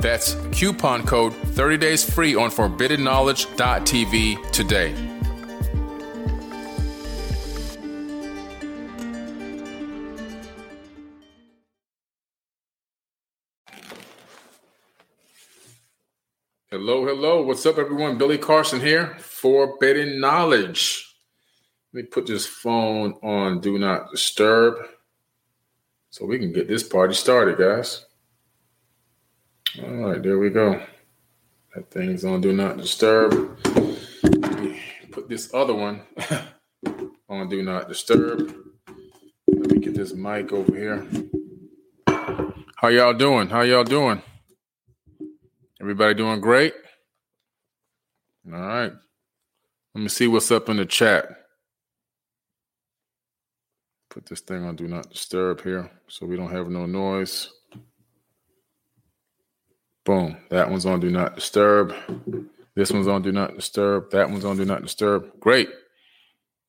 That's coupon code 30 days free on ForbiddenKnowledge.tv today. Hello, hello. What's up, everyone? Billy Carson here. Forbidden Knowledge. Let me put this phone on Do Not Disturb so we can get this party started, guys. All right, there we go. That thing's on Do Not Disturb. Put this other one on Do Not Disturb. Let me get this mic over here. How y'all doing? Everybody doing great? All right. Let me see what's up in the chat. Put this thing on Do Not Disturb here so we don't have no noise. Boom. That one's on Do Not Disturb. This one's on Do Not Disturb. That one's on Do Not Disturb. Great.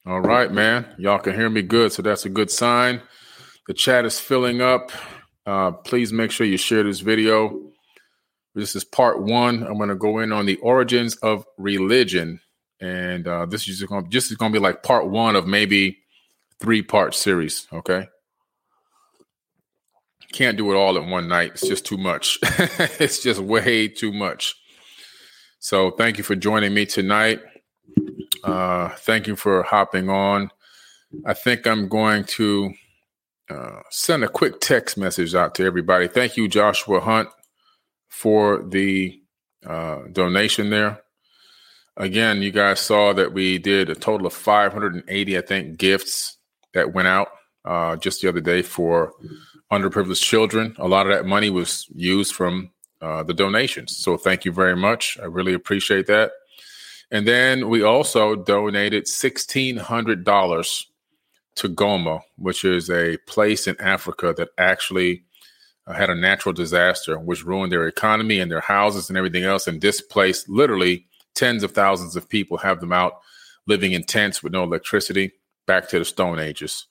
All right, man. Y'all can hear me good, so that's a good sign. The chat is filling up. Please make sure you share this video. This is part 1. I'm going to go in on the origins of religion. And this is just going to be like part 1 of maybe 3-part series, okay? Can't do it all in one night. It's just too much. It's just way too much. So thank you for joining me tonight. Thank you for hopping on. I think I'm going to send a quick text message out to everybody. Thank you, Joshua Hunt, for the donation there. Again, you guys saw that we did a total of 580, I think, gifts that went out just the other day for underprivileged children. A lot of that money was used from the donations. So thank you very much. I really appreciate that. And then we also donated $1,600 to Goma, which is a place in Africa that actually had a natural disaster, which ruined their economy and their houses and everything else, and displaced literally tens of thousands of people, have them out living in tents with no electricity, back to the Stone Ages.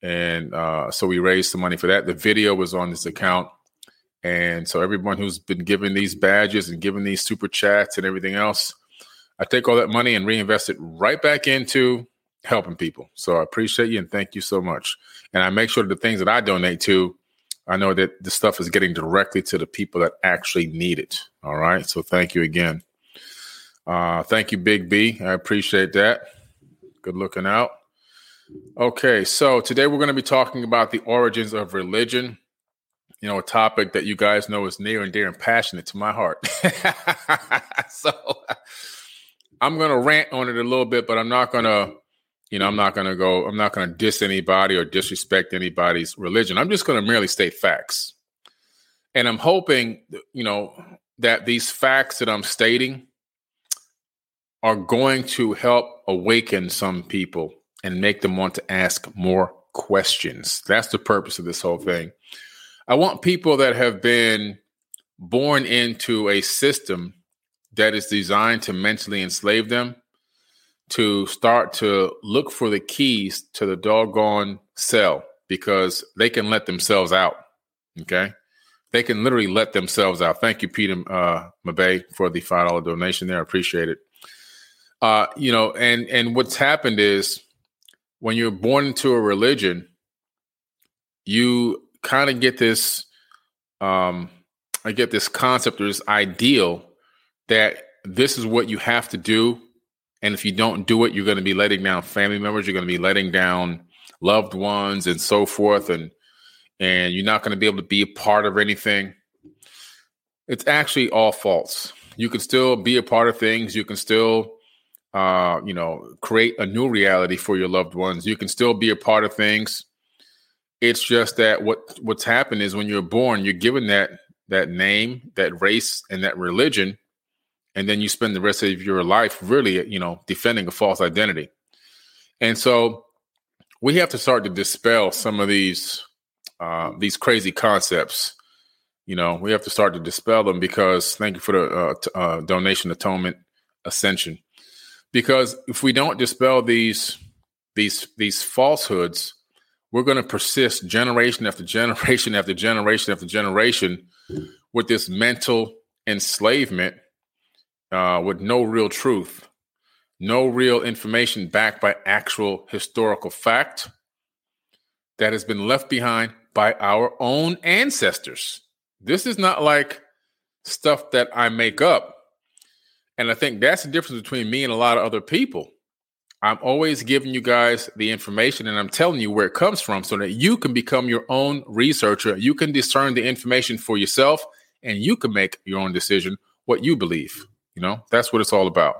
And so we raised some money for that. The video was on this account. And so everyone who's been giving these badges and giving these super chats and everything else, I take all that money and reinvest it right back into helping people. So I appreciate you and thank you so much. And I make sure the things that I donate to, I know that the stuff is getting directly to the people that actually need it. All right. So thank you again. Thank you, Big B. I appreciate that. Good looking out. Okay, so today we're going to be talking about the origins of religion, you know, a topic that you guys know is near and dear and passionate to my heart. So I'm going to rant on it a little bit, but I'm not going to diss anybody or disrespect anybody's religion. I'm just going to merely state facts. And I'm hoping, you know, that these facts that I'm stating are going to help awaken some people and make them want to ask more questions. That's the purpose of this whole thing. I want people that have been born into a system that is designed to mentally enslave them to start to look for the keys to the doggone cell, because they can let themselves out, okay? They can literally let themselves out. Thank you, Peter Mabe, for the $5 donation there. I appreciate it. You know, and what's happened is, when you're born into a religion, you kind of get this, I get this concept or this ideal that this is what you have to do. And if you don't do it, you're going to be letting down family members. You're going to be letting down loved ones and so forth. And you're not going to be able to be a part of anything. it's actually all false. You can still be a part of things. You can still, create a new reality for your loved ones. You can still be a part of things. It's just that what's happened is when you're born, you're given that name, that race, and that religion, and then you spend the rest of your life really, defending a false identity. And so we have to start to dispel some of these crazy concepts. We have to start to dispel them because thank you for the donation, atonement, ascension. Because if we don't dispel these falsehoods, we're going to persist generation after generation after generation after generation with this mental enslavement with no real truth, no real information backed by actual historical fact that has been left behind by our own ancestors. This is not like stuff that I make up. And I think that's the difference between me and a lot of other people. I'm always giving you guys the information and I'm telling you where it comes from so that you can become your own researcher. You can discern the information for yourself and you can make your own decision what you believe. That's what it's all about.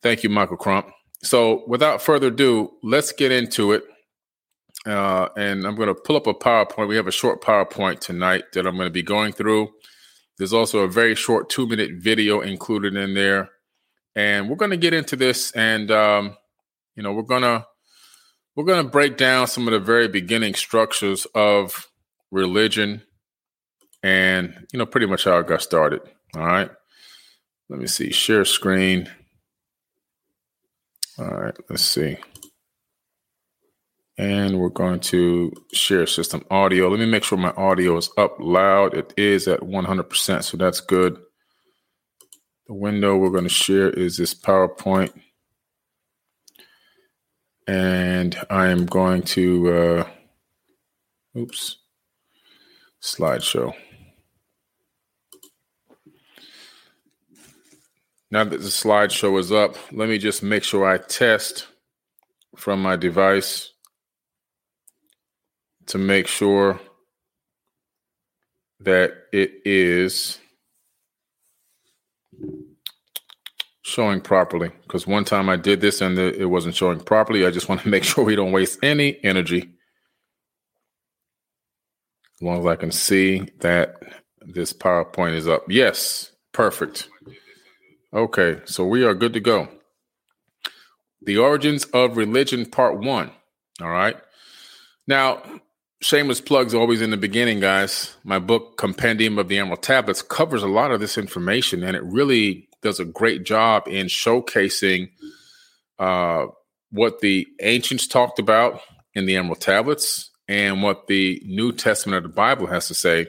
Thank you, Michael Crump. So without further ado, let's get into it. And I'm going to pull up a PowerPoint. We have a short PowerPoint tonight that I'm going to be going through. There's also a very short 2-minute video included in there. And we're going to get into this and, we're going to break down some of the very beginning structures of religion and, pretty much how it got started. All right. Let me see. Share screen. All right. Let's see. And we're going to share system audio. Let me make sure my audio is up loud. It is at 100%. So that's good. The window we're going to share is this PowerPoint. And I am going to, slideshow. Now that the slideshow is up, let me just make sure I test from my device to make sure that it is showing properly. Because one time I did this and it wasn't showing properly. I just want to make sure we don't waste any energy. As long as I can see that this PowerPoint is up. Yes, perfect. Okay, so we are good to go. The Origins of Religion, Part 1. All right. Now, shameless plugs always in the beginning, guys. My book, Compendium of the Emerald Tablets, covers a lot of this information, and it really does a great job in showcasing what the ancients talked about in the Emerald Tablets and what the New Testament of the Bible has to say.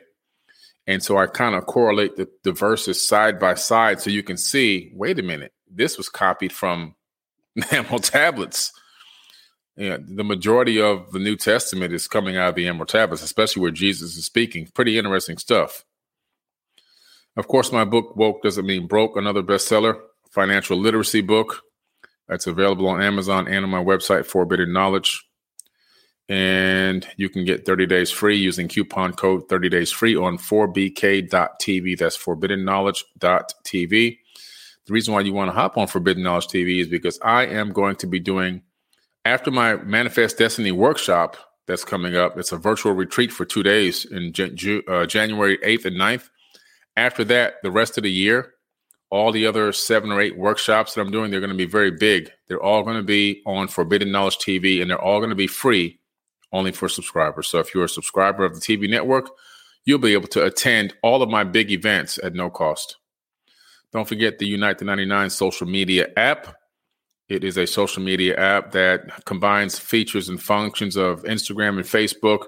And so I kind of correlate the verses side by side so you can see, wait a minute, this was copied from the Emerald Tablets. Yeah, the majority of the New Testament is coming out of the Emerald Tablets, especially where Jesus is speaking. Pretty interesting stuff. Of course, my book, Woke Doesn't Mean Broke, another bestseller, financial literacy book. That's available on Amazon and on my website, Forbidden Knowledge. And you can get 30 days free using coupon code 30 days free on 4bk.tv. That's forbiddenknowledge.tv. The reason why you want to hop on Forbidden Knowledge TV is because I am going to be doing, after my Manifest Destiny workshop that's coming up, it's a virtual retreat for 2 days in January 8th and 9th. After that, the rest of the year, all the other 7 or 8 workshops that I'm doing, they're going to be very big. They're all going to be on Forbidden Knowledge TV, and they're all going to be free only for subscribers. So if you're a subscriber of the TV network, you'll be able to attend all of my big events at no cost. Don't forget the Unite the 99 social media app. It is a social media app that combines features and functions of Instagram and Facebook.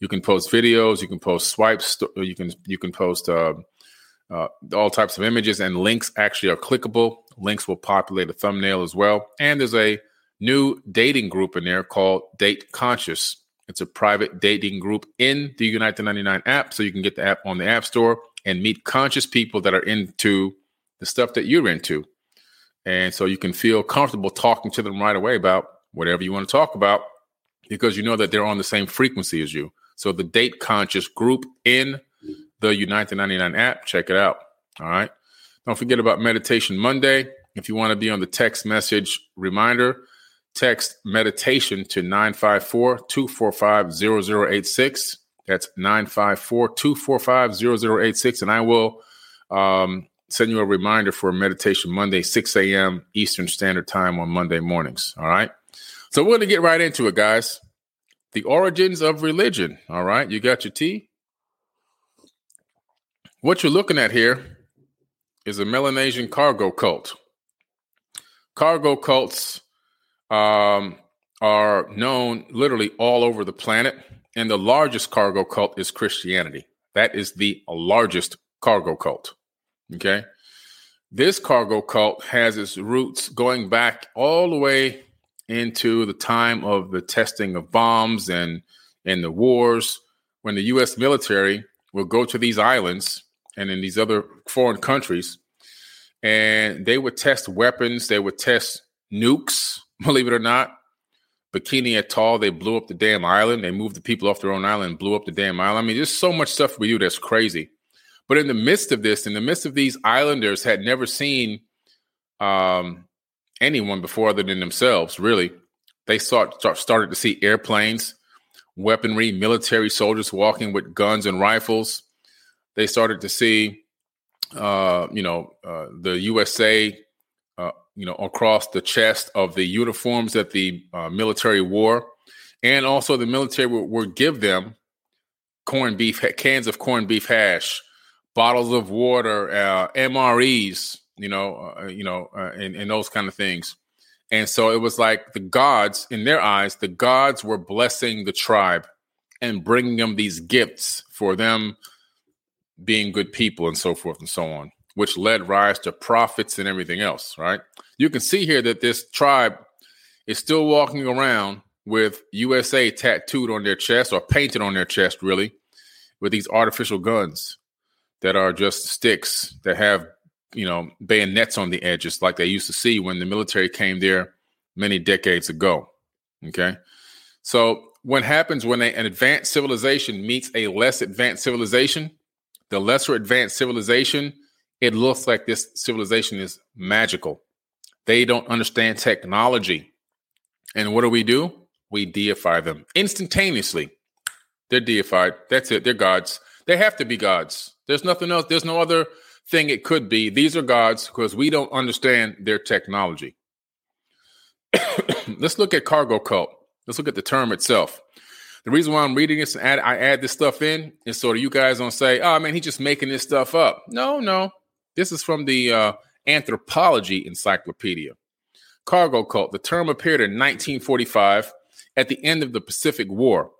You can post videos, you can post swipes, you can post all types of images, and links actually are clickable. Links will populate a thumbnail as well. And there's a new dating group in there called Date Conscious. It's a private dating group in the Unite the 99 app, so you can get the app on the App Store and meet conscious people that are into the stuff that you're into. And so you can feel comfortable talking to them right away about whatever you want to talk about because you know that they're on the same frequency as you. So the Date Conscious group in the Unite the 99 app. Check it out. All right. Don't forget about Meditation Monday. If you want to be on the text message reminder, text meditation to 954-245-0086. That's 954-245-0086. And I will send you a reminder for Meditation Monday, 6 a.m. Eastern Standard Time on Monday mornings. All right. So we're going to get right into it, guys. The origins of religion. All right. You got your tea? What you're looking at here is a Melanesian cargo cult. Cargo cults are known literally all over the planet. And the largest cargo cult is Christianity. That is the largest cargo cult. Okay. This cargo cult has its roots going back all the way into the time of the testing of bombs and the wars, when the U.S. military will go to these islands and in these other foreign countries, and they would test weapons. They would test nukes, believe it or not. Bikini Atoll, they blew up the damn island. They moved the people off their own island and blew up the damn island. I mean, there's so much stuff we do that's crazy. But in the midst of this, in the midst of these islanders had never seen anyone before other than themselves, really. They started to see airplanes, weaponry, military soldiers walking with guns and rifles. They started to see, the USA across the chest of the uniforms that the military wore. And also the military would give them corned beef, cans of corned beef hash, bottles of water, MREs, and those kind of things. And so it was like the gods, in their eyes, the gods were blessing the tribe and bringing them these gifts for them being good people and so forth and so on, which led rise to prophets and everything else, right? You can see here that this tribe is still walking around with USA tattooed on their chest, or painted on their chest, really, with these artificial guns that are just sticks that have, bayonets on the edges, like they used to see when the military came there many decades ago, okay? So what happens when an advanced civilization meets a less advanced civilization? The lesser advanced civilization, it looks like this civilization is magical. They don't understand technology. And what do? We deify them instantaneously. They're deified. That's it. They're gods. They have to be gods. There's nothing else. There's no other thing it could be. These are gods because we don't understand their technology. Let's look at cargo cult. Let's look at the term itself. The reason why I'm reading this and I add this stuff in is so that you guys don't say, oh, man, he's just making this stuff up. No. This is from the Anthropology Encyclopedia. Cargo cult. The term appeared in 1945 at the end of the Pacific War.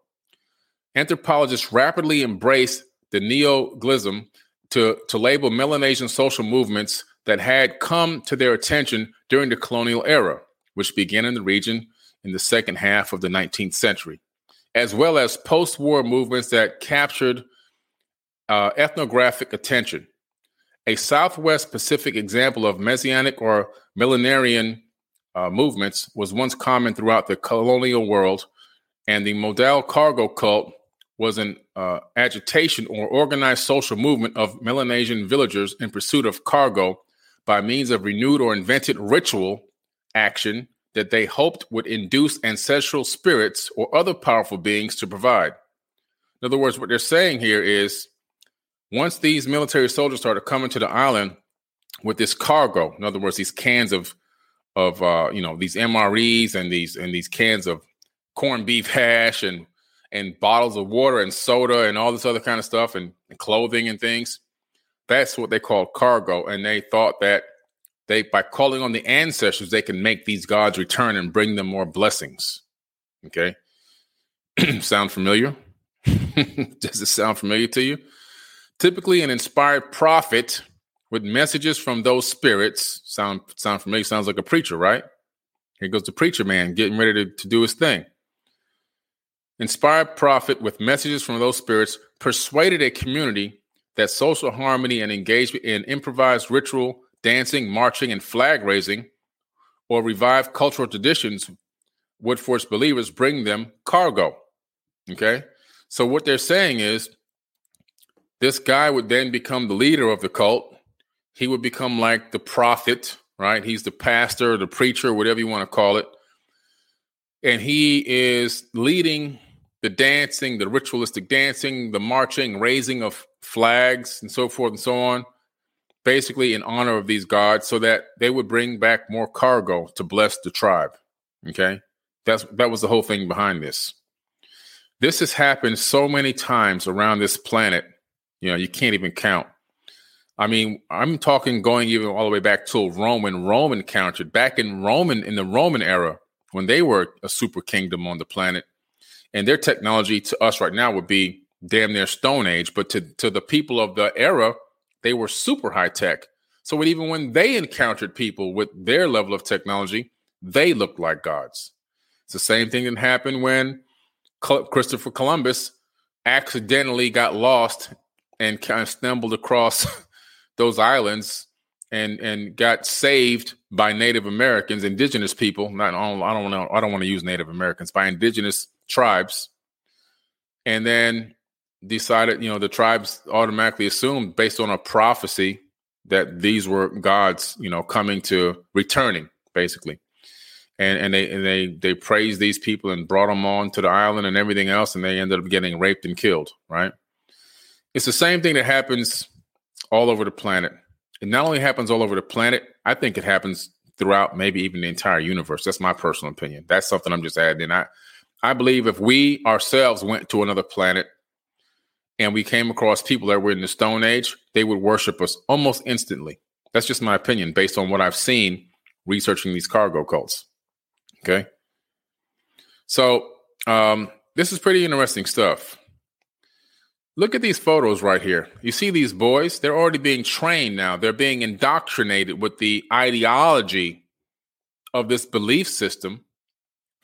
Anthropologists rapidly embraced the neologism to label Melanesian social movements that had come to their attention during the colonial era, which began in the region in the second half of the 19th century, as well as post-war movements that captured ethnographic attention. A Southwest Pacific example of Messianic or millenarian movements was once common throughout the colonial world, and the modal cargo cult was an agitation or organized social movement of Melanesian villagers in pursuit of cargo by means of renewed or invented ritual action that they hoped would induce ancestral spirits or other powerful beings to provide. In other words, what they're saying here is once these military soldiers started coming to the island with this cargo, in other words, these cans of these MREs and these cans of corned beef hash and bottles of water and soda and all this other kind of stuff and clothing and things, that's what they called cargo. And they thought that by calling on the ancestors, they can make these gods return and bring them more blessings. Okay. Sound familiar? Does it sound familiar to you? Typically an inspired prophet with messages from those spirits. Sound familiar? Sounds like a preacher, right? Here goes the preacher man getting ready to do his thing. Inspired prophet with messages from those spirits persuaded a community that social harmony and engagement in improvised ritual, dancing, marching, and flag raising, or revived cultural traditions would, for its believers, bring them cargo. Okay? So what they're saying is This guy would then become the leader of the cult. He would become like the prophet, right? He's the pastor, the preacher, whatever you want to call it. And he is leading the dancing, the ritualistic dancing, the marching, raising of flags, and so forth and so on, basically in honor of these gods so that they would bring back more cargo to bless the tribe, okay? That was the whole thing behind this. This has happened so many times around this planet, you know, you can't even count. I mean, I'm talking going even all the way back to Rome, when Rome encountered, back in the Roman era, when they were a super kingdom on the planet. And their technology to us right now would be damn near Stone Age. But to the people of the era, they were super high tech. So even when they encountered people with their level of technology, they looked like gods. It's the same thing that happened when Christopher Columbus accidentally got lost and kind of stumbled across those islands and got saved by Native Americans, indigenous people. I don't want to use Native Americans, by indigenous tribes, and then decided, you know, the tribes automatically assumed based on a prophecy that these were gods, you know, coming to returning basically. And they praised these people and brought them on to the island and everything else. And they ended up getting raped and killed, right? It's the same thing that happens all over the planet. It not only happens all over the planet, I think it happens throughout maybe even the entire universe. That's my personal opinion. That's something I'm just adding. I believe if we ourselves went to another planet and we came across people that were in the Stone Age, they would worship us almost instantly. That's just my opinion based on what I've seen researching these cargo cults. Okay. So this is pretty interesting stuff. Look at these photos right here. You see these boys, they're already being trained now. They're being indoctrinated with the ideology of this belief system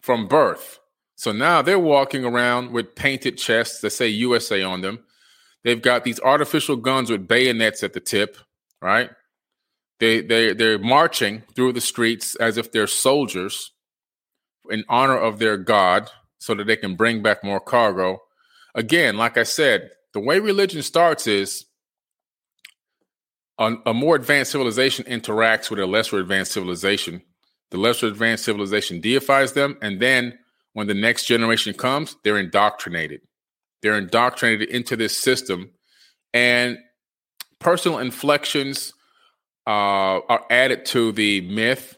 from birth. So now they're walking around with painted chests that say USA on them. They've got these artificial guns with bayonets at the tip, right? They're marching through the streets as if they're soldiers in honor of their God so that they can bring back more cargo. Again, like I said, the way religion starts is a more advanced civilization interacts with a lesser advanced civilization. The lesser advanced civilization deifies them. And then when the next generation comes, they're indoctrinated. They're indoctrinated into this system. And personal inflections are added to the myth,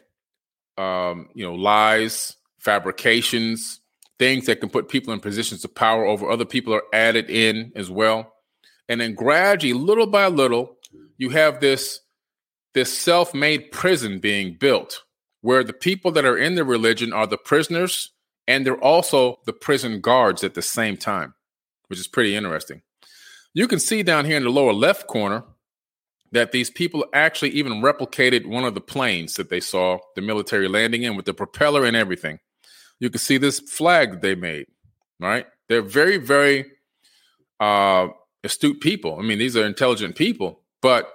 lies, fabrications, things that can put people in positions of power over other people are added in as well. And then gradually, little by little, you have this self-made prison being built where the people that are in the religion are the prisoners and they're also the prison guards at the same time, which is pretty interesting. You can see down here in the lower left corner that these people actually even replicated one of the planes that they saw the military landing in with the propeller and everything. You can see this flag that they made, right? They're very, very astute people. I mean, these are intelligent people. But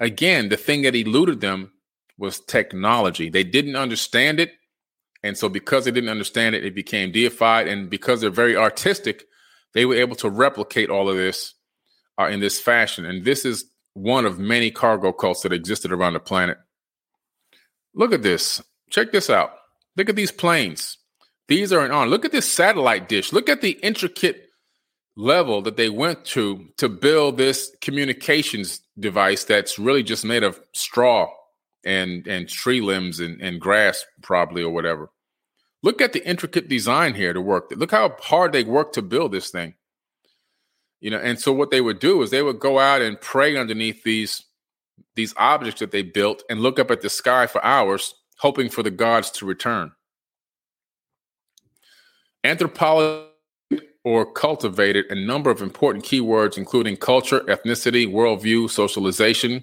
again, the thing that eluded them was technology. They didn't understand it. And so because they didn't understand it, it became deified. And because they're very artistic, they were able to replicate all of this in this fashion. And this is one of many cargo cults that existed around the planet. Look at this. Check this out. Look at these planes. These are in on. Look at this satellite dish. Look at the intricate level that they went to build this communications device that's really just made of straw and tree limbs and grass probably or whatever. Look at the intricate design here to work. Look how hard they worked to build this thing. You know, and so what they would do is they would go out and pray underneath these objects that they built and look up at the sky for hours, hoping for the gods to return. Anthropology or cultivated a number of important keywords, including culture, ethnicity, worldview, socialization,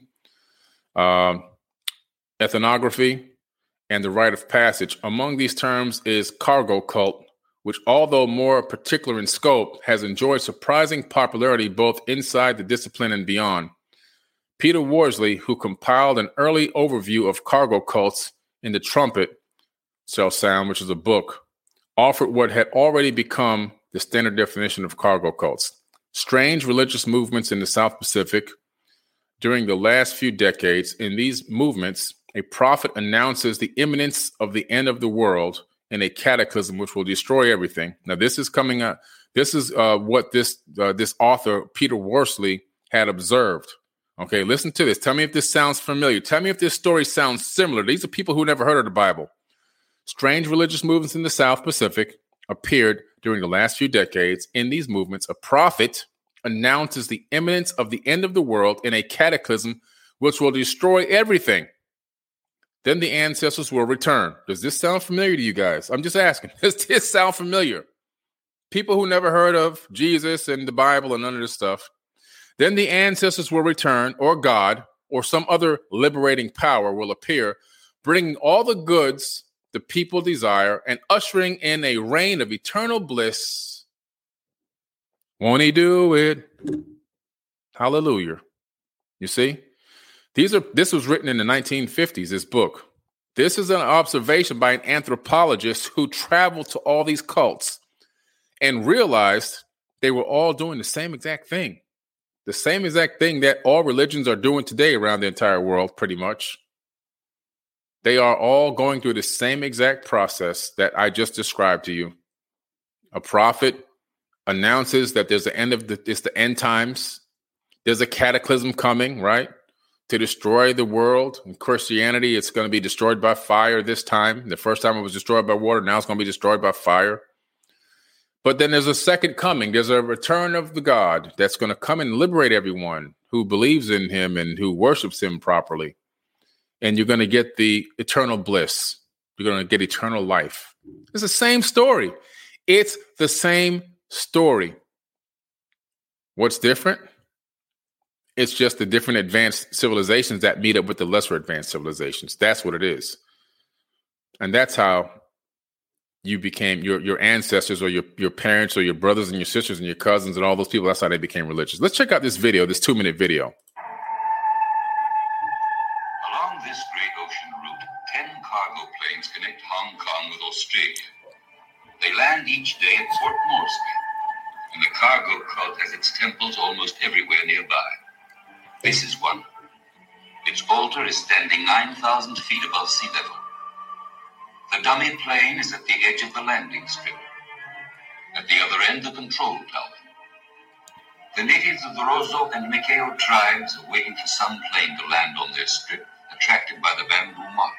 ethnography, and the rite of passage. Among these terms is cargo cult, which, although more particular in scope, has enjoyed surprising popularity both inside the discipline and beyond. Peter Worsley, who compiled an early overview of cargo cults in The Trumpet Shall Sound, which is a book, offered what had already become the standard definition of cargo cults. strange religious movements in the South Pacific during the last few decades. In these movements, a prophet announces the imminence of the end of the world and a cataclysm which will destroy everything. Now, this is coming up. This is what this author, Peter Worsley, had observed. Okay, listen to this. Tell me if this sounds familiar. Tell me if this story sounds similar. These are people who never heard of the Bible. Strange religious movements in the South Pacific appeared during the last few decades. In these movements, a prophet announces the imminence of the end of the world in a cataclysm which will destroy everything. Then the ancestors will return. Does this sound familiar to you guys? I'm just asking. Does this sound familiar? People who never heard of Jesus and the Bible and none of this stuff. Then the ancestors will return, or God, or some other liberating power will appear, bringing all the goods the people desire and ushering in a reign of eternal bliss. Won't he do it? Hallelujah. You see? This was written in the 1950s, this book. This is an observation by an anthropologist who traveled to all these cults and realized they were all doing the same exact thing. The same exact thing that all religions are doing today around the entire world, pretty much. They are all going through the same exact process that I just described to you. A prophet announces that there's the end of it's the end times. There's a cataclysm coming, right? To destroy the world. In Christianity, it's going to be destroyed by fire this time. The first time it was destroyed by water. Now it's going to be destroyed by fire. But then there's a second coming. There's a return of the God that's going to come and liberate everyone who believes in him and who worships him properly. And you're going to get the eternal bliss. You're going to get eternal life. It's the same story. It's the same story. What's different? It's just the different advanced civilizations that meet up with the lesser advanced civilizations. That's what it is. And that's how you became your ancestors or your parents or your brothers and your sisters and your cousins and all those people. That's how they became religious. Let's check out this video, this 2-minute video. Along this great ocean route, 10 cargo planes connect Hong Kong with Australia. They land each day at Fort Moresby, and the cargo cult has its temples almost everywhere nearby. This is one. Its altar is standing 9,000 feet above sea level. The dummy plane is at the edge of the landing strip. At the other end, the control tower. The natives of the Rozo and Mikao tribes are waiting for some plane to land on their strip, attracted by the bamboo mark.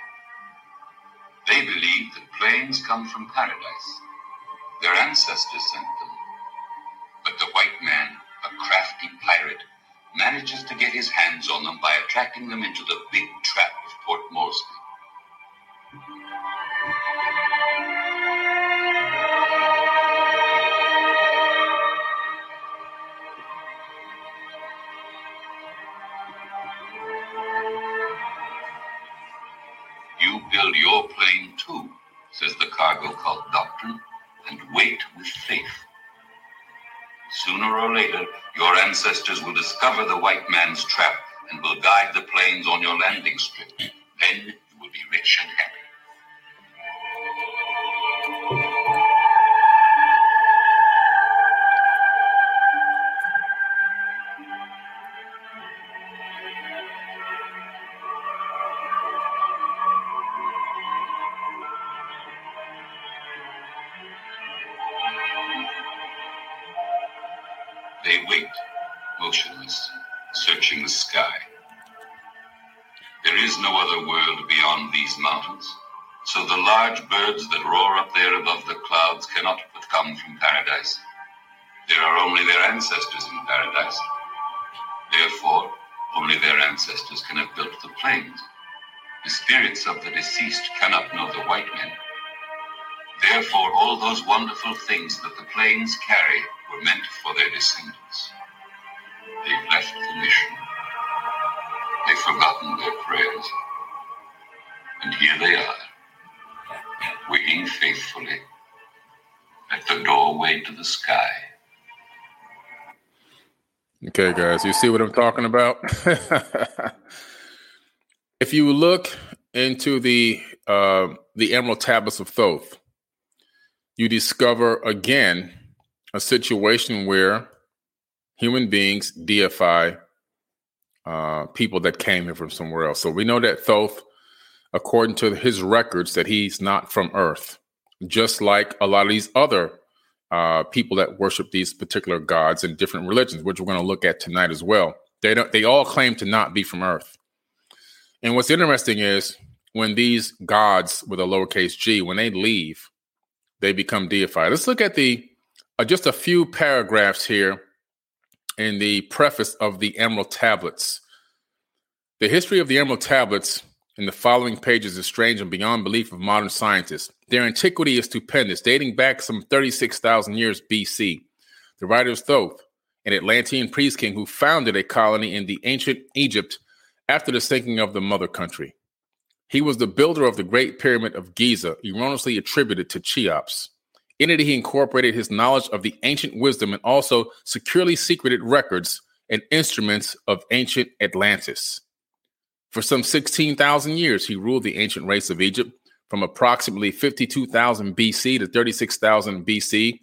They believe that planes come from paradise. Their ancestors sent them. But the white man, a crafty pirate, manages to get his hands on them by attracting them into the big trap of Port Moresby. You build your plane too, says the cargo cult doctrine, and wait with faith. Sooner or later, your ancestors will discover the white man's trap and will guide the planes on your landing strip. Then you will be rich and happy. They wait, motionless, searching the sky. There is no other world beyond these mountains, so the large birds that roar up there above the clouds cannot but come from paradise. There are only their ancestors in paradise. Therefore, only their ancestors can have built the plains. The spirits of the deceased cannot know the white men. Therefore, all those wonderful things that the plains carry were meant for their descendants. They've left the mission. They've forgotten their prayers. And here they are, waiting faithfully at the doorway to the sky. Okay, guys, you see what I'm talking about? If you look into the Emerald Tablets of Thoth, you discover again a situation where human beings deify people that came here from somewhere else. So we know that Thoth, according to his records, that he's not from Earth, just like a lot of these other people that worship these particular gods in different religions, which we're going to look at tonight as well. They all claim to not be from Earth. And what's interesting is when these gods with a lowercase g, when they leave, they become deified. Let's look at the just a few paragraphs here in the preface of the Emerald Tablets. The history of the Emerald Tablets in the following pages is strange and beyond belief of modern scientists. Their antiquity is stupendous, dating back some 36,000 years BC. The writer is Thoth, an Atlantean priest king who founded a colony in the ancient Egypt after the sinking of the mother country. He was the builder of the Great Pyramid of Giza, erroneously attributed to Cheops. In it, he incorporated his knowledge of the ancient wisdom and also securely secreted records and instruments of ancient Atlantis. For some 16,000 years, he ruled the ancient race of Egypt from approximately 52,000 BC to 36,000 BC.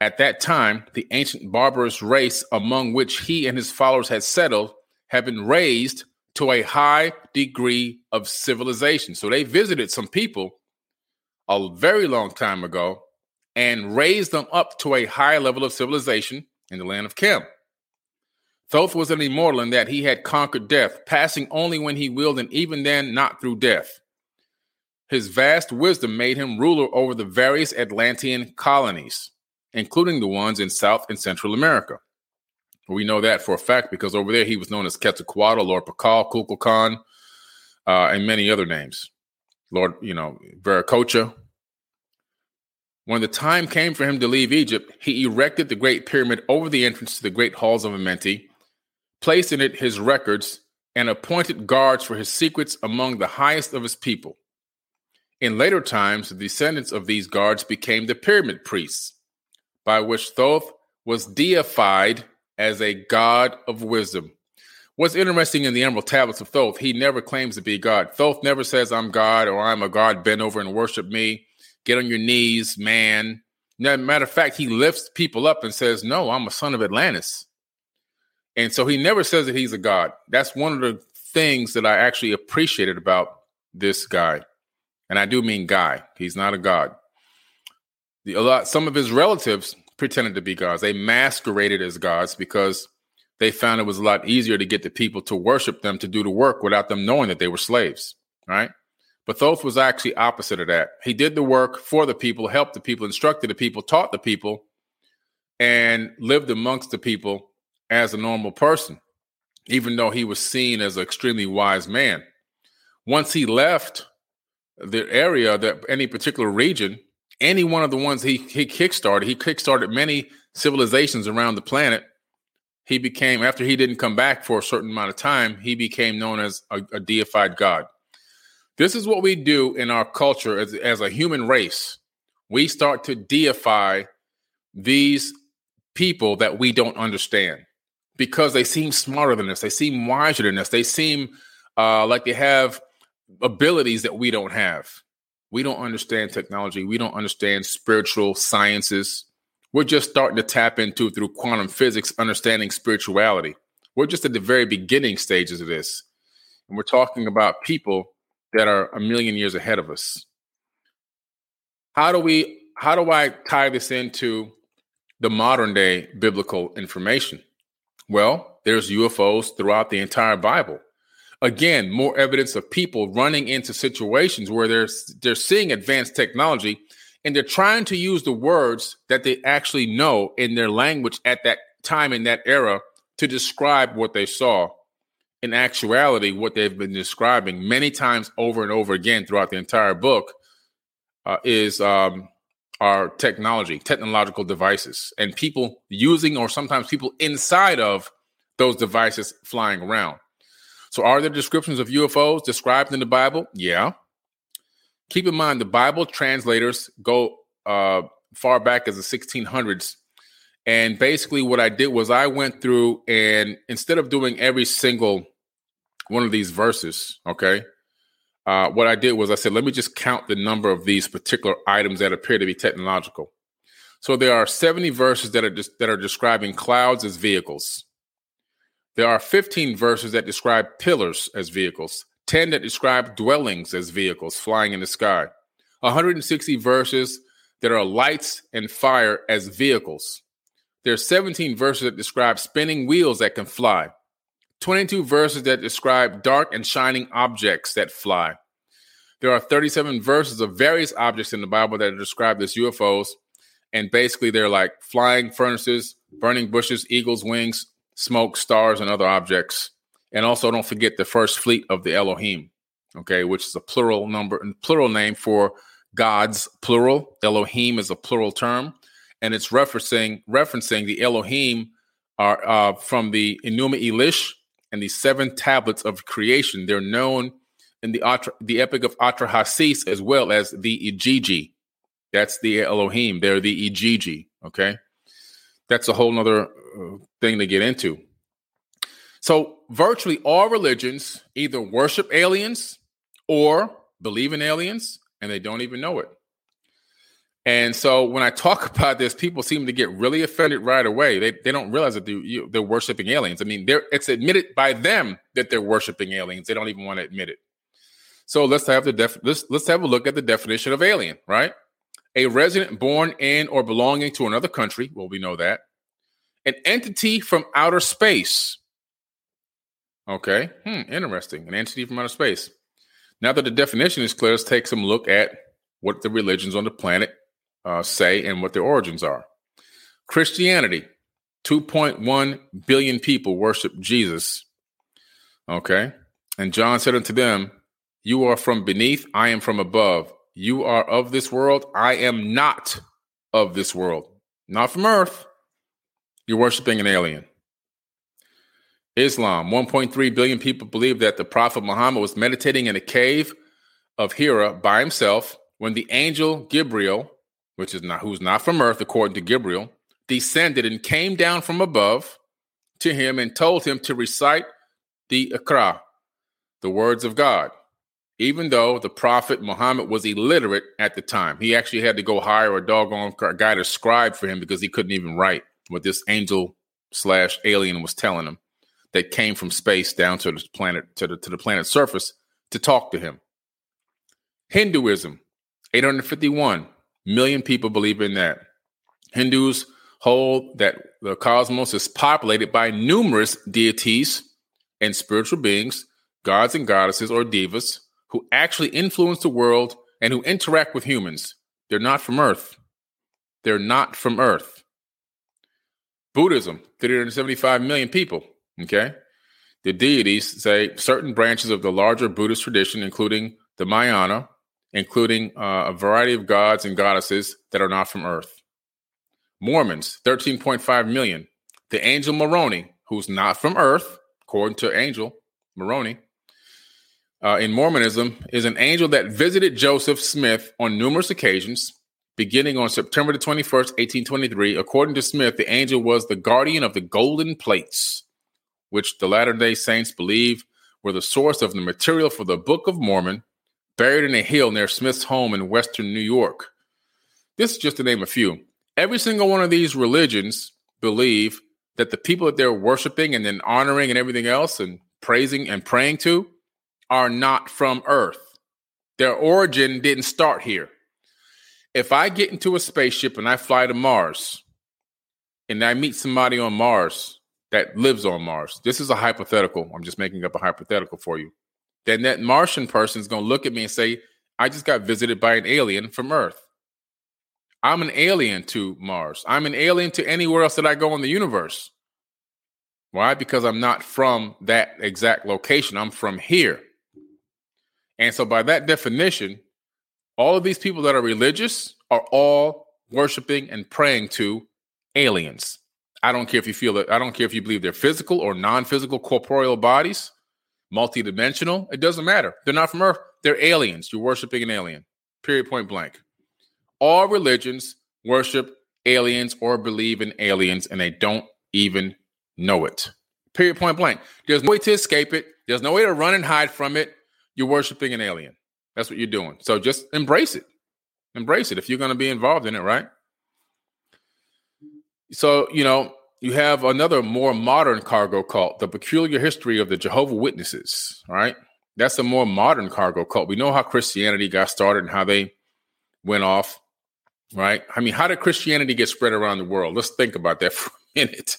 At that time, the ancient barbarous race among which he and his followers had settled had been raised to a high degree of civilization. So they visited some people a very long time ago and raised them up to a high level of civilization in the land of Kim. Thoth was an immortal in that he had conquered death, passing only when he willed, and even then not through death. His vast wisdom made him ruler over the various Atlantean colonies, including the ones in South and Central America. We know that for a fact because over there he was known as Quetzalcoatl, Lord Pakal, Kukulkan, and many other names. Lord, Viracocha. When the time came for him to leave Egypt, he erected the Great Pyramid over the entrance to the Great Halls of Amenti, placed in it his records, and appointed guards for his secrets among the highest of his people. In later times, the descendants of these guards became the pyramid priests, by which Thoth was deified as a god of wisdom. What's interesting in the Emerald Tablets of Thoth, he never claims to be God. Thoth never says, I'm God, or I'm a god, bend over and worship me. Get on your knees, man. Now, matter of fact, he lifts people up and says, no, I'm a son of Atlantis. And so he never says that he's a god. That's one of the things that I actually appreciated about this guy. And I do mean guy. He's not a god. Some of his relatives pretended to be gods. They masqueraded as gods because they found it was a lot easier to get the people to worship them, to do the work without them knowing that they were slaves, right? But Thoth was actually opposite of that. He did the work for the people, helped the people, instructed the people, taught the people, and lived amongst the people as a normal person, even though he was seen as an extremely wise man. Once he left the area, that any particular region, any one of the ones he kickstarted, many civilizations around the planet. He became, after he didn't come back for a certain amount of time, he became known as a deified god. This is what we do in our culture as a human race. We start to deify these people that we don't understand because they seem smarter than us. They seem wiser than us. They seem like they have abilities that we don't have. We don't understand technology. We don't understand spiritual sciences. We're just starting to tap into, through quantum physics, understanding spirituality. We're just at the very beginning stages of this. And we're talking about people that are a million years ahead of us. How do I tie this into the modern day biblical information? Well, there's UFOs throughout the entire Bible. Again, more evidence of people running into situations where they're seeing advanced technology and they're trying to use the words that they actually know in their language at that time in that era to describe what they saw. In actuality, what they've been describing many times over and over again throughout the entire book is our technology, technological devices, and people using, or sometimes people inside of those devices flying around. So are there descriptions of UFOs described in the Bible? Yeah. Keep in mind, the Bible translators go far back as the 1600s. And basically what I did was I went through, and instead of doing every single one of these verses, okay, what I did was I said, let me just count the number of these particular items that appear to be technological. So there are 70 verses that are describing clouds as vehicles. There are 15 verses that describe pillars as vehicles, 10 that describe dwellings as vehicles flying in the sky, 160 verses that are lights and fire as vehicles. There are 17 verses that describe spinning wheels that can fly, 22 verses that describe dark and shining objects that fly. There are 37 verses of various objects in the Bible that are described as UFOs. And basically, they're like flying furnaces, burning bushes, eagles' wings, smoke, stars, and other objects. And also, don't forget the first fleet of the Elohim, okay, which is a plural name for gods, plural. Elohim is a plural term, and it's referencing the Elohim are from the Enuma Elish and the seven tablets of creation. They're known in the epic of Atrahasis as well as the Ijiji. That's the Elohim. They're the Ijiji, okay? That's a whole nother thing to get into. So virtually all religions either worship aliens or believe in aliens, and they don't even know it. And so when I talk about this, people seem to get really offended right away. They don't realize that they're worshiping aliens. I mean, it's admitted by them that they're worshiping aliens. They don't even want to admit it. So let's have a look at the definition of alien, right? A resident born in or belonging to another country. Well, we know that. An entity from outer space. Okay. Interesting. An entity from outer space. Now that the definition is clear, let's take some look at what the religions on the planet say and what their origins are. Christianity. 2.1 billion people worship Jesus. Okay. And John said unto them, "You are from beneath, I am from above. You are of this world. I am not of this world." Not from earth. You're worshiping an alien. Islam. 1.3 billion people believe that the Prophet Muhammad was meditating in a cave of Hira by himself when the angel Gabriel, who's not from earth, according to Gabriel, descended and came down from above to him and told him to recite the Iqra, the words of God. Even though the Prophet Muhammad was illiterate at the time. He actually had to go hire a doggone guy to scribe for him because he couldn't even write what this angel/alien was telling him that came from space down to the planet, to the planet's surface to talk to him. Hinduism, 851 million people believe in that. Hindus hold that the cosmos is populated by numerous deities and spiritual beings, gods and goddesses or devas, who actually influence the world and who interact with humans. They're not from Earth. They're not from Earth. Buddhism, 375 million people, okay? The deities say certain branches of the larger Buddhist tradition, including the Mahayana, including a variety of gods and goddesses that are not from Earth. Mormons, 13.5 million. The angel Moroni, who's not from Earth, according to angel Moroni, in Mormonism, is an angel that visited Joseph Smith on numerous occasions, beginning on September the 21st, 1823. According to Smith, the angel was the guardian of the golden plates, which the Latter-day Saints believe were the source of the material for the Book of Mormon, buried in a hill near Smith's home in western New York. This is just to name a few. Every single one of these religions believe that the people that they're worshiping and then honoring and everything else and praising and praying to are not from Earth. Their origin didn't start here. If I get into a spaceship and I fly to Mars and I meet somebody on Mars that lives on Mars, this is a hypothetical. I'm just making up a hypothetical for you. Then that Martian person is going to look at me and say, "I just got visited by an alien from Earth." I'm an alien to Mars. I'm an alien to anywhere else that I go in the universe. Why? Because I'm not from that exact location. I'm from here. And so by that definition, all of these people that are religious are all worshiping and praying to aliens. I don't care if you feel it. I don't care if you believe they're physical or non-physical corporeal bodies, multidimensional. It doesn't matter. They're not from Earth. They're aliens. You're worshiping an alien. Period, point blank. All religions worship aliens or believe in aliens, and they don't even know it. Period, point blank. There's no way to escape it. There's no way to run and hide from it. You're worshiping an alien. That's what you're doing. So just embrace it. Embrace it if you're going to be involved in it, right? So, you know, you have another more modern cargo cult, the peculiar history of the Jehovah's Witnesses, right? That's a more modern cargo cult. We know how Christianity got started and how they went off, right? I mean, how did Christianity get spread around the world? Let's think about that for a minute.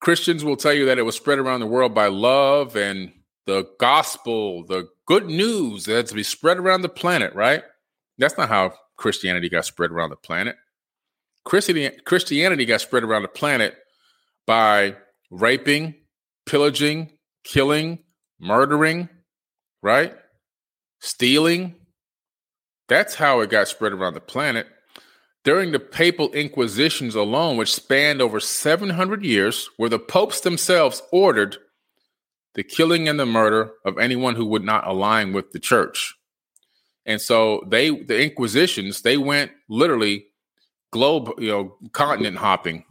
Christians will tell you that it was spread around the world by love and the gospel, the good news that had to be spread around the planet, right? That's not how Christianity got spread around the planet. Christianity got spread around the planet by raping, pillaging, killing, murdering, right? Stealing. That's how it got spread around the planet. During the papal inquisitions alone, which spanned over 700 years, where the popes themselves ordered the killing and the murder of anyone who would not align with the church. And so the inquisitions, they went literally globe, you know, continent hopping,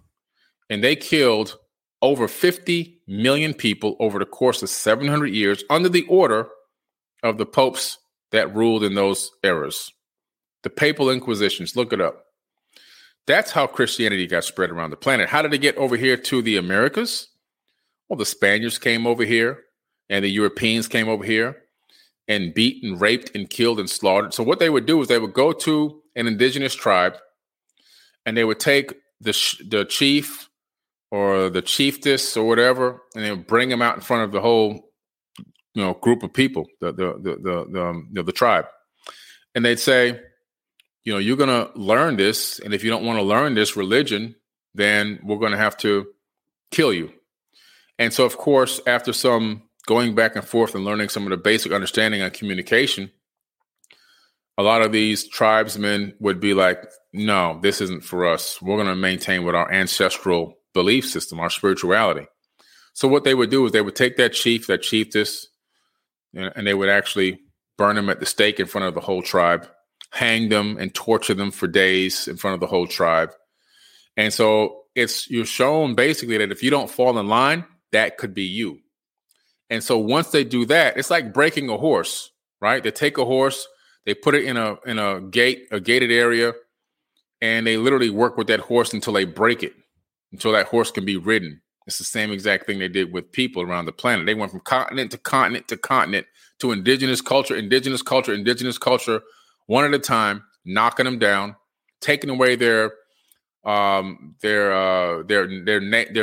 and they killed over 50 million people over the course of 700 years under the order of the popes that ruled in those eras. The papal inquisitions, look it up. That's how Christianity got spread around the planet. How did it get over here to the Americas? Well, the Spaniards came over here, and the Europeans came over here and beat and raped and killed and slaughtered. So what they would do is they would go to an indigenous tribe, and they would take the chief or the chiefess or whatever, and they would bring them out in front of the whole, you know, group of people, the tribe, and they'd say, you know, you're going to learn this, and if you don't want to learn this religion, then we're going to have to kill you. And so, of course, after some going back and forth and learning some of the basic understanding on communication, a lot of these tribesmen would be like, no, this isn't for us. We're going to maintain with our ancestral belief system, our spirituality. So what they would do is they would take that chief, that chiefess, and they would actually burn them at the stake in front of the whole tribe, hang them and torture them for days in front of the whole tribe. And so you're shown basically that if you don't fall in line, that could be you. And so once they do that, it's like breaking a horse, right? They take a horse, they put it in a gate, a gated area, and they literally work with that horse until they break it, until that horse can be ridden. It's the same exact thing they did with people around the planet. They went from continent to continent to continent to indigenous culture, indigenous culture, indigenous culture, one at a time, knocking them down, taking away their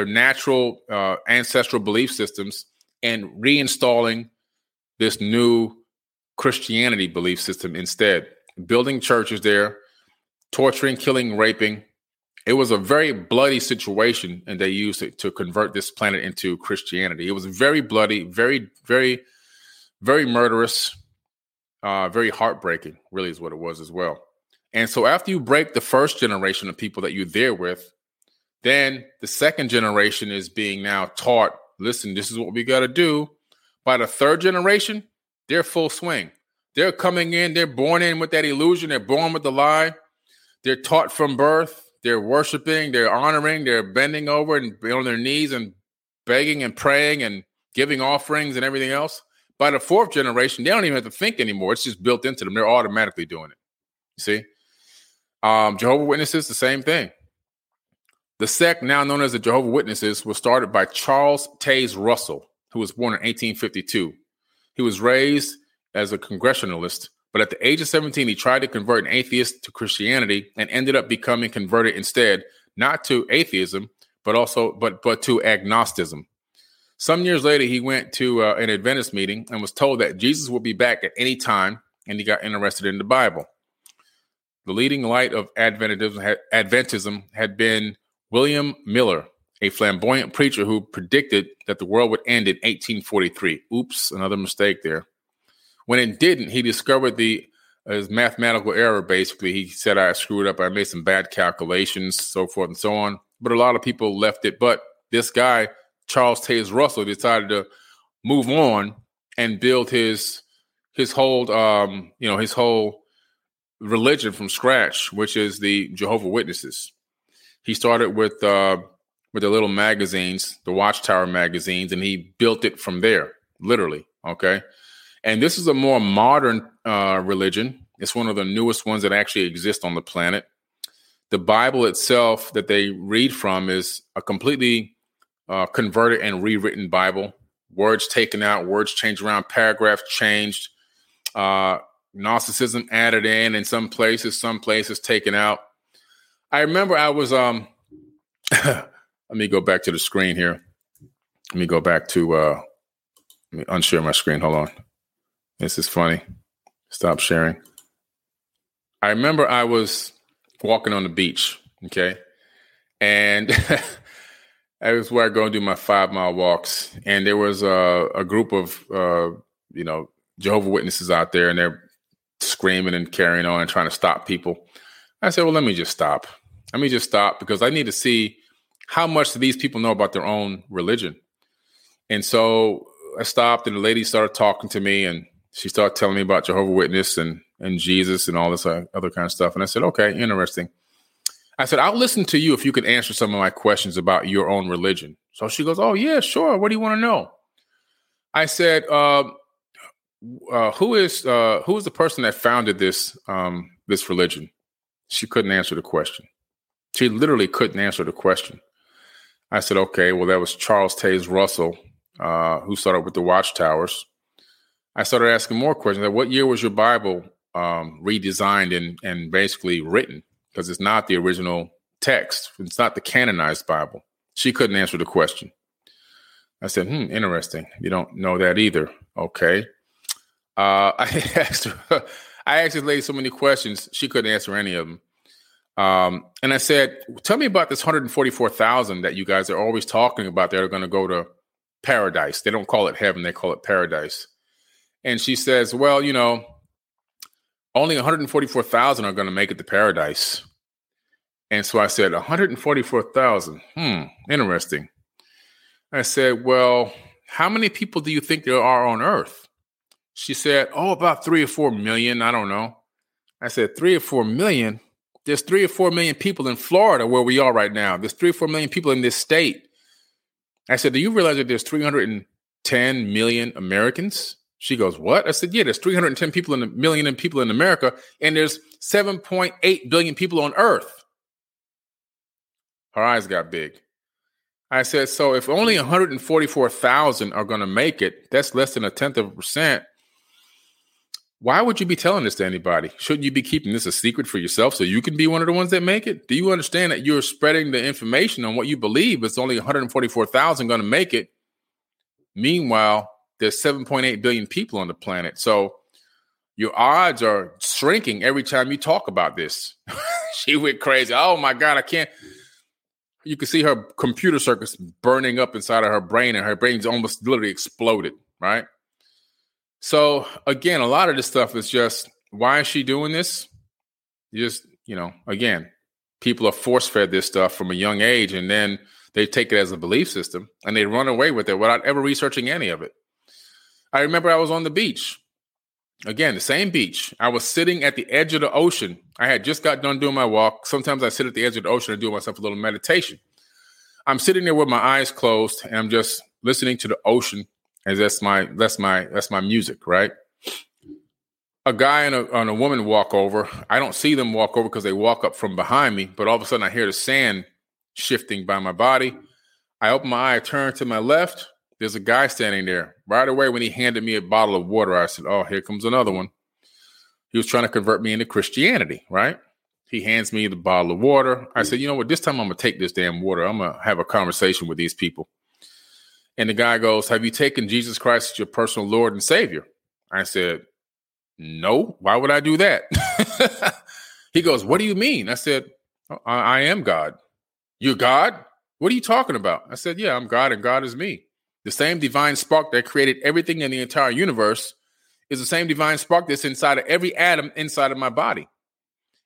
natural ancestral belief systems, and reinstalling this new Christianity belief system instead, building churches there, torturing, killing, raping. It was a very bloody situation, and they used it to convert this planet into Christianity. It was very bloody, very, very, very murderous, very heartbreaking, really is what it was as well. And so after you break the first generation of people that you're there with, then the second generation is being now taught, listen, this is what we got to do. By the third generation, they're full swing. They're coming in. They're born in with that illusion. They're born with the lie. They're taught from birth. They're worshiping. They're honoring. They're bending over and on their knees and begging and praying and giving offerings and everything else. By the fourth generation, they don't even have to think anymore. It's just built into them. They're automatically doing it. You see? Jehovah's Witnesses, the same thing. The sect now known as the Jehovah's Witnesses was started by Charles Taze Russell, who was born in 1852. He was raised as a Congregationalist, but at the age of 17, he tried to convert an atheist to Christianity and ended up becoming converted instead, not to atheism, but to agnosticism. Some years later, he went to an Adventist meeting and was told that Jesus would be back at any time, and he got interested in the Bible. The leading light of Adventism had been William Miller, a flamboyant preacher who predicted that the world would end in 1843. Oops, another mistake there. When it didn't, he discovered his mathematical error, basically. He said, I screwed up. I made some bad calculations, so forth and so on. But a lot of people left it. But this guy, Charles Taze Russell, decided to move on and build his whole religion from scratch, which is the Jehovah's Witnesses. He started with the little magazines, the Watchtower magazines, and he built it from there, literally, okay? And this is a more modern religion. It's one of the newest ones that actually exist on the planet. the Bible itself that they read from is a completely converted and rewritten Bible. Words taken out, words changed around, paragraphs changed, Gnosticism added in some places taken out. I remember I was, let me go back to the screen here. Let me go back to, let me unshare my screen. Hold on. This is funny. Stop sharing. I remember I was walking on the beach. Okay. And that was where I go and do my 5 mile walks. And there was a group of, Jehovah's Witnesses out there, and they're screaming and carrying on and trying to stop people. I said, well, let me just stop. Let me just stop because I need to see how much do these people know about their own religion. And so I stopped, and the lady started talking to me, and she started telling me about Jehovah's Witness and Jesus and all this other kind of stuff. And I said, okay, interesting. I said, I'll listen to you if you can answer some of my questions about your own religion. So she goes, oh, yeah, sure. What do you want to know? I said, who is the person that founded this religion? She couldn't answer the question. She literally couldn't answer the question. I said, okay, well, that was Charles Taze Russell, who started with the Watchtowers. I started asking more questions. Like, what year was your Bible redesigned and basically written? Because it's not the original text. It's not the canonized Bible. She couldn't answer the question. I said, interesting. You don't know that either. Okay. I asked this lady so many questions, she couldn't answer any of them. And I said, tell me about this 144,000 that you guys are always talking about. They're going to go to paradise. They don't call it heaven. They call it paradise. And she says, well, only 144,000 are going to make it to paradise. And so I said, 144,000. Interesting. I said, well, how many people do you think there are on earth? She said, about 3 or 4 million. I don't know. I said, 3 or 4 million. There's 3 or 4 million people in Florida where we are right now. There's 3 or 4 million people in this state. I said, do you realize that there's 310 million Americans? She goes, what? I said, yeah, there's 310 people in a million people in America, and there's 7.8 billion people on earth. Her eyes got big. I said, so if only 144,000 are going to make it, that's less than 0.1%. Why would you be telling this to anybody? Shouldn't you be keeping this a secret for yourself so you can be one of the ones that make it? Do you understand that you're spreading the information on what you believe? It's only 144,000 going to make it. Meanwhile, there's 7.8 billion people on the planet. So your odds are shrinking every time you talk about this. She went crazy. Oh, my God, I can't. You can see her computer circuits burning up inside of her brain, and her brain's almost literally exploded, right? So, again, a lot of this stuff is just, why is she doing this? Just, again, people are force-fed this stuff from a young age, and then they take it as a belief system, and they run away with it without ever researching any of it. I remember I was on the beach. Again, the same beach. I was sitting at the edge of the ocean. I had just got done doing my walk. Sometimes I sit at the edge of the ocean and do myself a little meditation. I'm sitting there with my eyes closed, and I'm just listening to the ocean. And that's my music, right? A guy and a woman walk over. I don't see them walk over because they walk up from behind me. But all of a sudden, I hear the sand shifting by my body. I open my eye, turn to my left. There's a guy standing there. Right away, when he handed me a bottle of water, I said, oh, here comes another one. He was trying to convert me into Christianity, right? He hands me the bottle of water. I said, you know what? This time I'm going to take this damn water. I'm going to have a conversation with these people. And the guy goes, have you taken Jesus Christ as your personal Lord and Savior? I said, no, why would I do that? He goes, what do you mean? I said, I am God. You're God? What are you talking about? I said, yeah, I'm God and God is me. The same divine spark that created everything in the entire universe is the same divine spark that's inside of every atom inside of my body.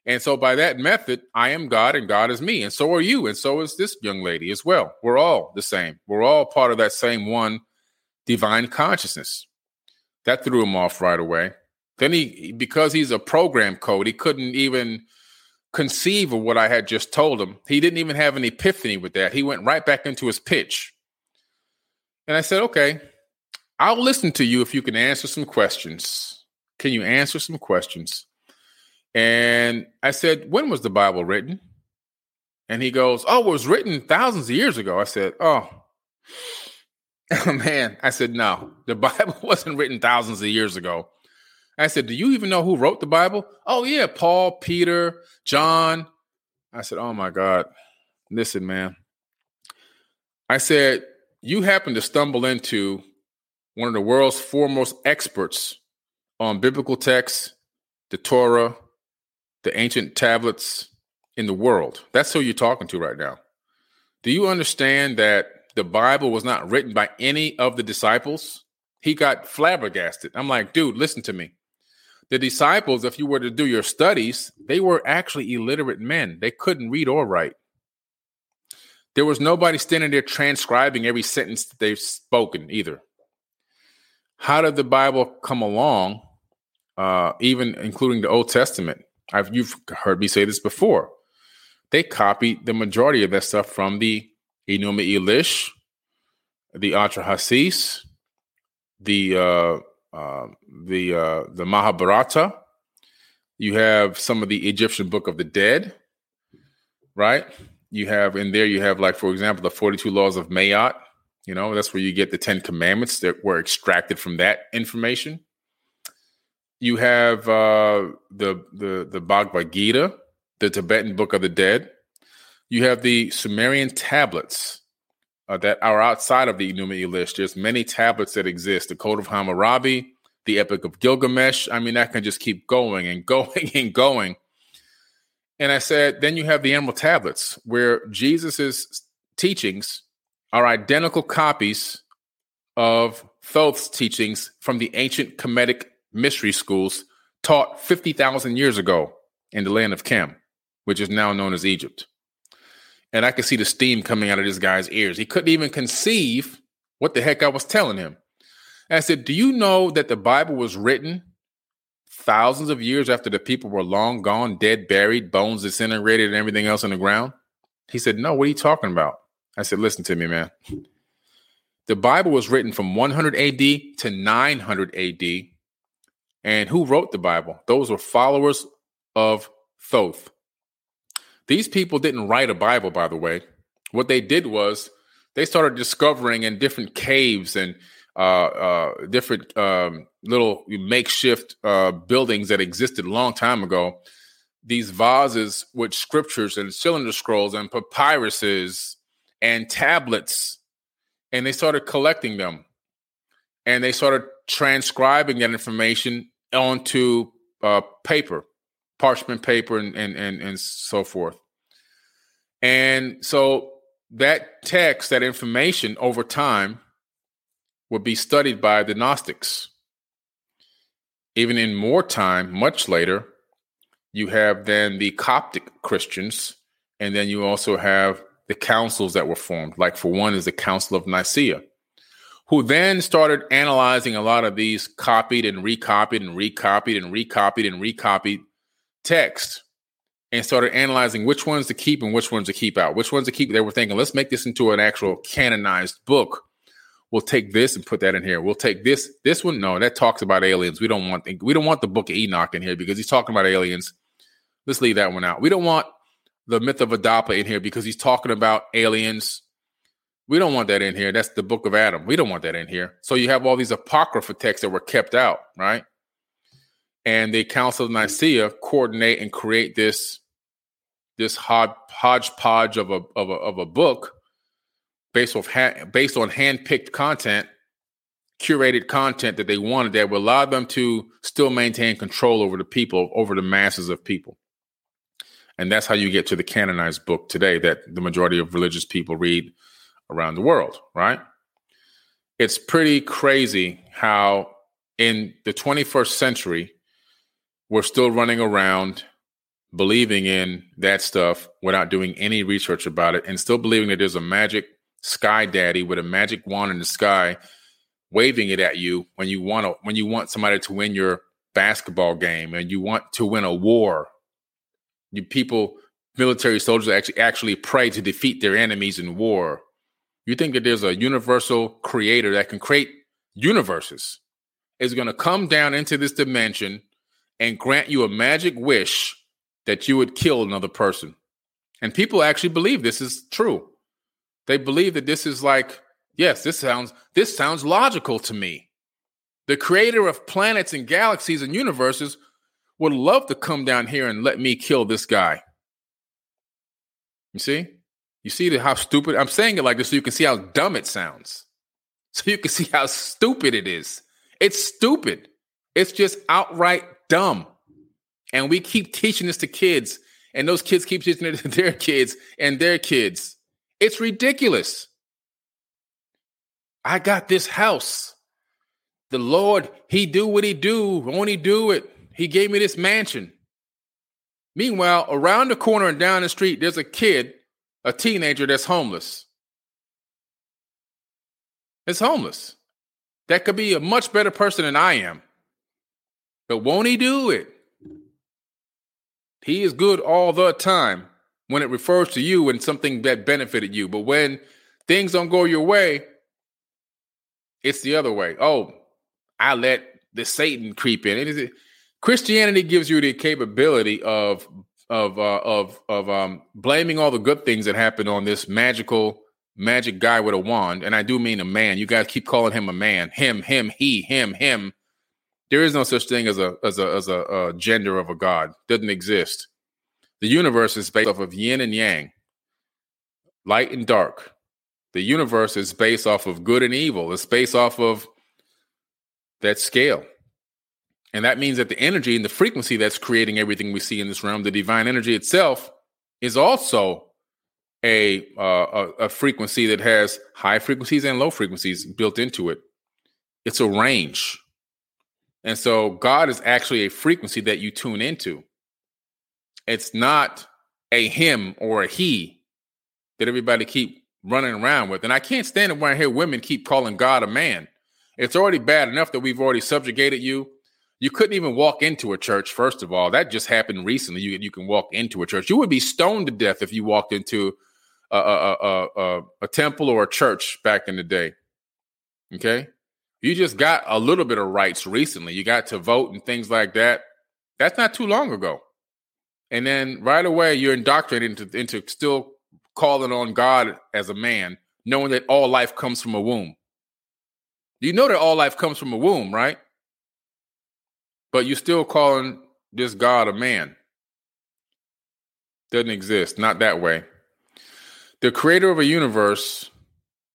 And so by that method, I am God and God is me. And so are you. And so is this young lady as well. We're all the same. We're all part of that same one divine consciousness. That threw him off right away. Then because he's a program code, he couldn't even conceive of what I had just told him. He didn't even have an epiphany with that. He went right back into his pitch. And I said, okay, I'll listen to you if you can answer some questions. Can you answer some questions? And I said, when was the Bible written? And he goes, oh, it was written thousands of years ago. I said, I said, no, the Bible wasn't written thousands of years ago. I said, do you even know who wrote the Bible? Oh, yeah, Paul, Peter, John. I said, oh, my God. Listen, man. I said, you happen to stumble into one of the world's foremost experts on biblical texts, the Torah, the ancient tablets in the world. That's who you're talking to right now. Do you understand that the Bible was not written by any of the disciples? He got flabbergasted. I'm like, dude, listen to me. The disciples, if you were to do your studies, they were actually illiterate men. They couldn't read or write. There was nobody standing there transcribing every sentence that they've spoken either. How did the Bible come along, even including the Old Testament? You've heard me say this before. They copied the majority of that stuff from the Enuma Elish, the Atrahasis, the Mahabharata. You have some of the Egyptian Book of the Dead, right? You have, like, for example, the 42 Laws of Mayat. You know, that's where you get the 10 Commandments that were extracted from that information. You have the Bhagavad Gita, the Tibetan Book of the Dead. You have the Sumerian tablets that are outside of the Enuma Elish. There's many tablets that exist. The Code of Hammurabi, the Epic of Gilgamesh. I mean, I can just keep going and going and going. And I said, then you have the Emerald Tablets, where Jesus's teachings are identical copies of Thoth's teachings from the ancient Kemetic mystery schools taught 50,000 years ago in the land of Chem, which is now known as Egypt. And I could see the steam coming out of this guy's ears. He couldn't even conceive what the heck I was telling him. And I said, do you know that the Bible was written thousands of years after the people were long gone, dead, buried, bones disintegrated, and everything else in the ground? He said, no, what are you talking about? I said, listen to me, man. The Bible was written from 100 AD to 900 AD. And who wrote the Bible? Those were followers of Thoth. These people didn't write a Bible, by the way. What they did was they started discovering in different caves and different little makeshift buildings that existed a long time ago, these vases with scriptures and cylinder scrolls and papyruses and tablets, and they started collecting them. And they started transcribing that information onto paper, parchment paper, and so forth. And so that text, that information over time would be studied by the Gnostics. Even in more time, much later, you have then the Coptic Christians, and then you also have the councils that were formed. Like, for one, is the Council of Nicaea, who then started analyzing a lot of these copied and recopied and recopied and recopied and recopied texts, and started analyzing which ones to keep and which ones to keep out, which ones to keep. They were thinking, let's make this into an actual canonized book. We'll take this and put that in here. We'll take this one. No, that talks about aliens. We don't want the Book of Enoch in here because he's talking about aliens. Let's leave that one out. We don't want the Myth of Adapa in here because he's talking about aliens. We don't want that in here. That's the Book of Adam. We don't want that in here. So you have all these Apocrypha texts that were kept out, right? And the Council of Nicaea coordinate and create this hodgepodge of a book based on hand-picked content, curated content that they wanted that would allow them to still maintain control over the people, over the masses of people. And that's how you get to the canonized book today that the majority of religious people read around the world, right? It's pretty crazy how in the 21st century, we're still running around believing in that stuff without doing any research about it and still believing that there's a magic sky daddy with a magic wand in the sky waving it at you when you want somebody to win your basketball game and you want to win a war. You people, military soldiers actually pray to defeat their enemies in war. You think that there's a universal creator that can create universes is going to come down into this dimension and grant you a magic wish that you would kill another person. And people actually believe this is true. They believe that this is like, yes, this sounds logical to me. The creator of planets and galaxies and universes would love to come down here and let me kill this guy. You see? You see how stupid? I'm saying it like this so you can see how dumb it sounds. So you can see how stupid it is. It's stupid. It's just outright dumb. And we keep teaching this to kids, and those kids keep teaching it to their kids and their kids. It's ridiculous. I got this house. The Lord, he do what he do. Won't he do it? He gave me this mansion. Meanwhile, around the corner and down the street, there's a kid, a teenager that's homeless. It's homeless. That could be a much better person than I am. But won't he do it? He is good all the time when it refers to you and something that benefited you. But when things don't go your way, it's the other way. Oh, I let the Satan creep in. Christianity gives you the capability of blaming all the good things that happened on this magic guy with a wand. And I do mean a man. You guys keep calling him a man. Him, he, him. There is no such thing as a gender of a god. Doesn't exist. The universe is based off of yin and yang, light and dark. The universe is based off of good and evil. It's based off of that scale. And that means that the energy and the frequency that's creating everything we see in this realm, the divine energy itself, is also a frequency that has high frequencies and low frequencies built into it. It's a range. And so God is actually a frequency that you tune into. It's not a him or a he that everybody keep running around with. And I can't stand it when I hear women keep calling God a man. It's already bad enough that we've already subjugated you. You couldn't even walk into a church, first of all. That just happened recently. You can walk into a church. You would be stoned to death if you walked into a temple or a church back in the day. Okay? You just got a little bit of rights recently. You got to vote and things like that. That's not too long ago. And then right away, you're indoctrinated into still calling on God as a man, knowing that all life comes from a womb. You know that all life comes from a womb, right? But you're still calling this God a man. Doesn't exist. Not that way. The creator of a universe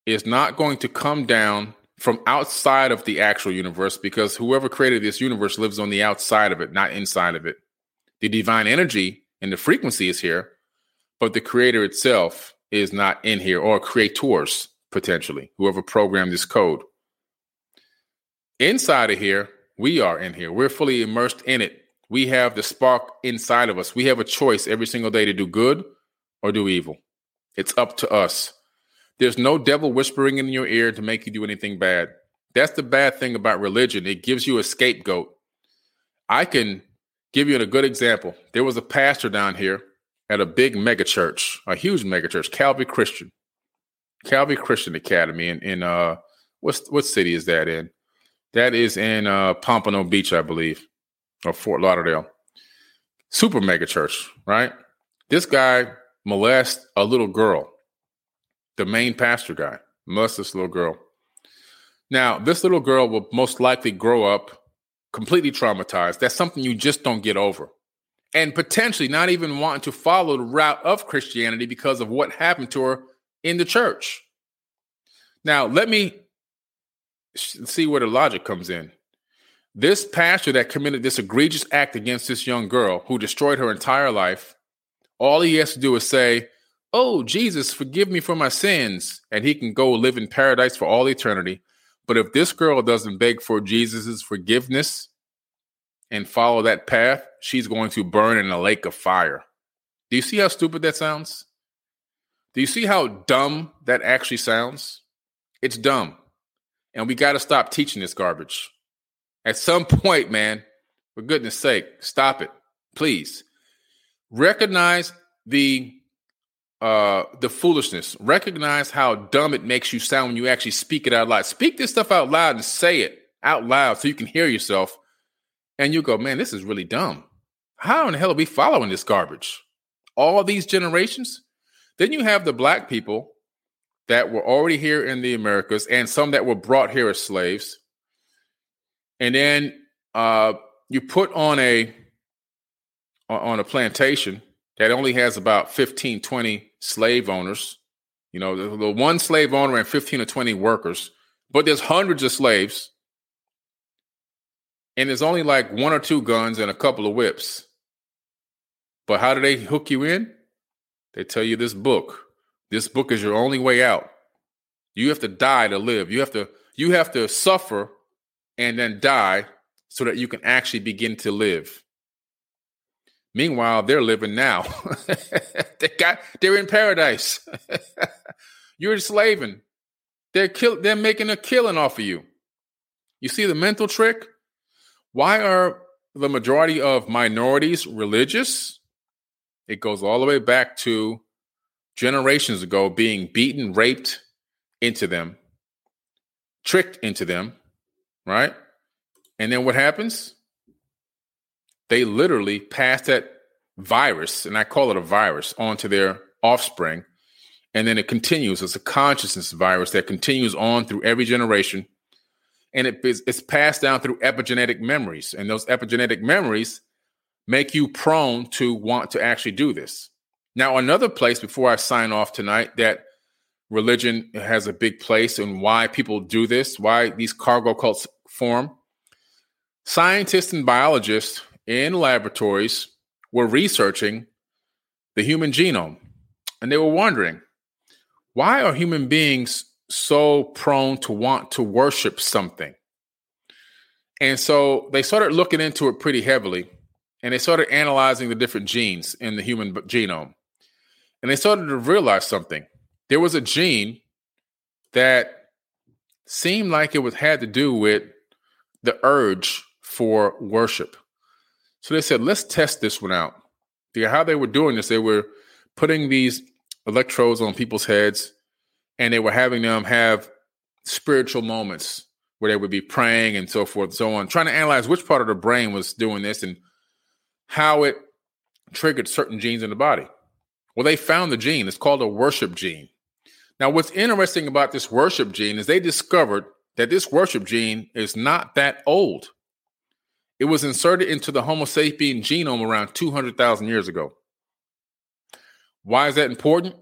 is not going to come down from outside of the actual universe, because whoever created this universe lives on the outside of it, not inside of it. The divine energy and the frequency is here, but the creator itself is not in here, or creators, potentially, whoever programmed this code. Inside of here, we are in here. We're fully immersed in it. We have the spark inside of us. We have a choice every single day to do good or do evil. It's up to us. There's no devil whispering in your ear to make you do anything bad. That's the bad thing about religion. It gives you a scapegoat. I can give you a good example. There was a pastor down here at a big megachurch, a huge megachurch, Calvary Christian Academy in what city is that in? That is in Pompano Beach, I believe, or Fort Lauderdale. Super megachurch, right? This guy molested a little girl. The main pastor guy, molested this little girl. Now, this little girl will most likely grow up completely traumatized. That's something you just don't get over. And potentially not even wanting to follow the route of Christianity because of what happened to her in the church. Now, let me see where the logic comes in. This pastor that committed this egregious act against this young girl who destroyed her entire life, all he has to do is say, "Oh, Jesus, forgive me for my sins," and he can go live in paradise for all eternity. But if this girl doesn't beg for Jesus's forgiveness and follow that path, she's going to burn in a lake of fire. Do you see how stupid that sounds? Do you see how dumb that actually sounds? It's dumb. And we got to stop teaching this garbage. At some point, man, for goodness sake, stop it, please. Recognize the foolishness. Recognize how dumb it makes you sound when you actually speak it out loud. Speak this stuff out loud and say it out loud so you can hear yourself. And you go, man, this is really dumb. How in the hell are we following this garbage? all these generations. Then you have the black people that were already here in the Americas and some that were brought here as slaves. And then you put on a plantation that only has about 15, 20 slave owners. You know, the one slave owner and 15 or 20 workers, but there's hundreds of slaves. And there's only like one or two guns and a couple of whips. But how do they hook you in? They tell you this book. This book is your only way out. You have to die to live. You have to suffer and then die so that you can actually begin to live. Meanwhile, they're living now. They're in paradise. You're enslaving. They're making a killing off of you. You see the mental trick? Why are the majority of minorities religious? It goes all the way back to generations ago being beaten, raped into them, tricked into them, right? And then what happens? They literally pass that virus, and I call it a virus, onto their offspring. And then it continues. It's a consciousness virus that continues on through every generation. And it's passed down through epigenetic memories. And those epigenetic memories make you prone to want to actually do this. Now, another place before I sign off tonight that religion has a big place and why people do this, why these cargo cults form. Scientists and biologists in laboratories were researching the human genome. And they were wondering, why are human beings so prone to want to worship something? And so they started looking into it pretty heavily. And they started analyzing the different genes in the human genome. And they started to realize something. There was a gene that seemed like it had to do with the urge for worship. So they said, let's test this one out. How they were doing this, they were putting these electrodes on people's heads and they were having them have spiritual moments where they would be praying and so forth and so on, trying to analyze which part of the brain was doing this and how it triggered certain genes in the body. Well, they found the gene. It's called a worship gene. Now, what's interesting about this worship gene is they discovered that this worship gene is not that old. It was inserted into the Homo sapien genome around 200,000 years ago. Why is that important?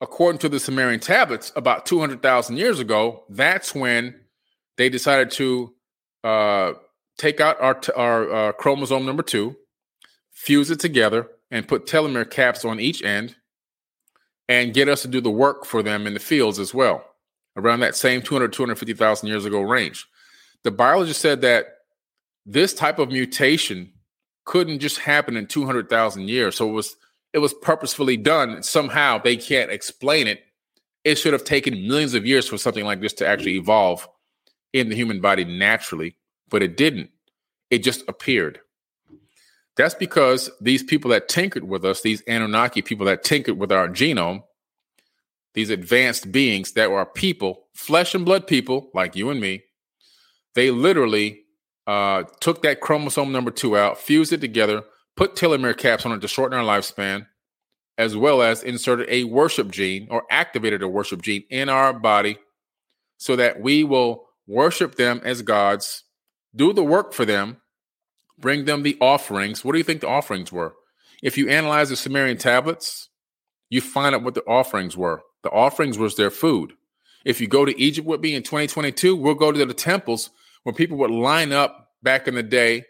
According to the Sumerian tablets, about 200,000 years ago, that's when they decided to take out our chromosome number 2, fuse it together, and put telomere caps on each end and get us to do the work for them in the fields as well, around that same 250,000 years ago range. The biologist said that this type of mutation couldn't just happen in 200,000 years. So it was purposefully done. And somehow they can't explain it. It should have taken millions of years for something like this to actually evolve in the human body naturally. But it didn't. It just appeared. That's because these people that tinkered with us, these Anunnaki people that tinkered with our genome, these advanced beings that were people, flesh and blood people like you and me, they literally took that chromosome number 2 out, fused it together, put telomere caps on it to shorten our lifespan, as well as inserted a worship gene or activated a worship gene in our body so that we will worship them as gods, do the work for them, bring them the offerings. What do you think the offerings were? If you analyze the Sumerian tablets, you find out what the offerings were. The offerings was their food. If you go to Egypt with me in 2022, we'll go to the temples where people would line up back in the day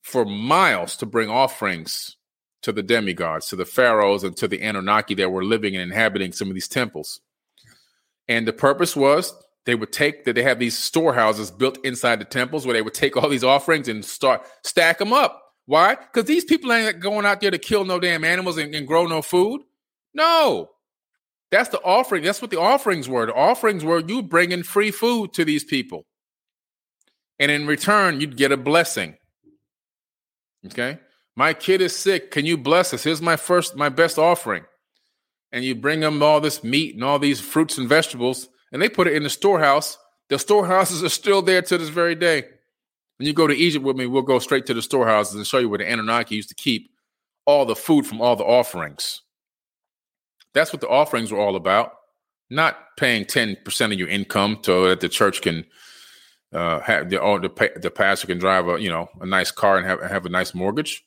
for miles to bring offerings to the demigods, to the pharaohs, and to the Anunnaki that were living and inhabiting some of these temples. And the purpose was, they have these storehouses built inside the temples where they would take all these offerings and stack them up. Why? Because these people ain't going out there to kill no damn animals and grow no food. No, that's the offering. That's what the offerings were. The offerings were you bringing free food to these people. And in return, you'd get a blessing. OK, my kid is sick. Can you bless us? Here's my best offering. And you bring them all this meat and all these fruits and vegetables. And they put it in the storehouse. The storehouses are still there to this very day. When you go to Egypt with me, we'll go straight to the storehouses and show you where the Anunnaki used to keep all the food from all the offerings. That's what the offerings were all about. Not paying 10% of your income so that the church can have the pastor can drive a nice car and have a nice mortgage.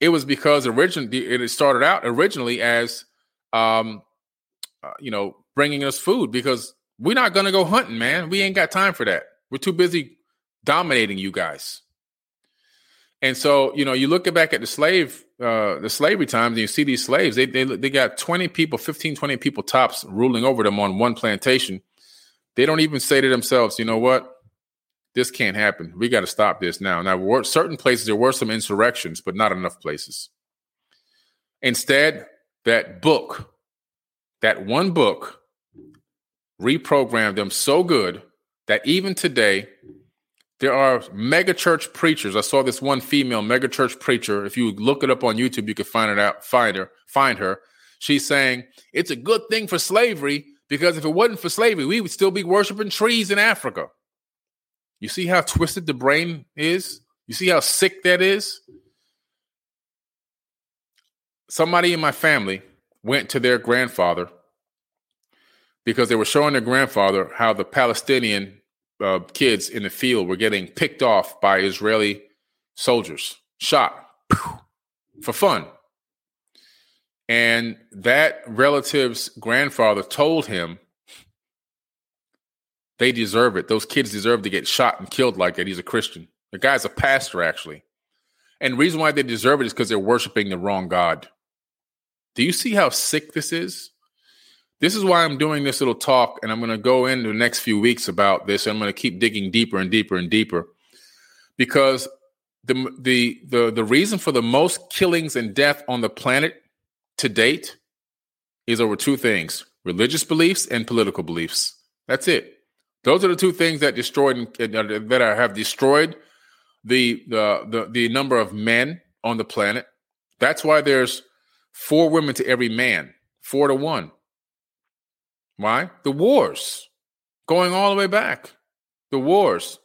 It was because originally it started out originally as bringing us food, because we're not gonna go hunting, man. We ain't got time for that. We're too busy dominating you guys. And so, you look back at the slavery times, and you see these slaves, they got 20 people, 15, 20 people tops ruling over them on one plantation. They don't even say to themselves, you know what? This can't happen. We got to stop this now. Now, certain places, there were some insurrections, but not enough places. Instead, that one book reprogrammed them so good that even today, there are megachurch preachers. I saw this one female megachurch preacher. If you look it up on YouTube, you can find it out. Find her. She's saying it's a good thing for slavery, because if it wasn't for slavery, we would still be worshiping trees in Africa. You see how twisted the brain is? You see how sick that is? Somebody in my family went to their grandfather because they were showing their grandfather how the Palestinian kids in the field were getting picked off by Israeli soldiers, shot for fun. And that relative's grandfather told him they deserve it. Those kids deserve to get shot and killed like that. He's a Christian. The guy's a pastor, actually. And the reason why they deserve it is because they're worshiping the wrong God. Do you see how sick this is? This is why I'm doing this little talk, and I'm going to go into the next few weeks about this. And I'm going to keep digging deeper and deeper and deeper, because the reason for the most killings and death on the planet to date is over two things: religious beliefs and political beliefs. That's it. Those are the two things that have destroyed the number of men on the planet. That's why there's 4 women to every man, 4 to 1. Why? The wars going all the way back. The wars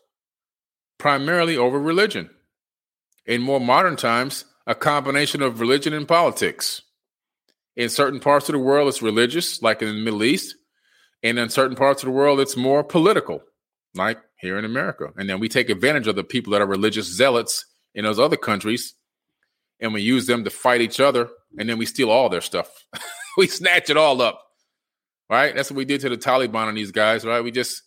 primarily over religion. In more modern times, a combination of religion and politics. In certain parts of the world, it's religious, like in the Middle East. And in certain parts of the world, it's more political, like here in America. And then we take advantage of the people that are religious zealots in those other countries, and we use them to fight each other, and then we steal all their stuff. We snatch it all up. Right? That's what we did to the Taliban and these guys, right? We just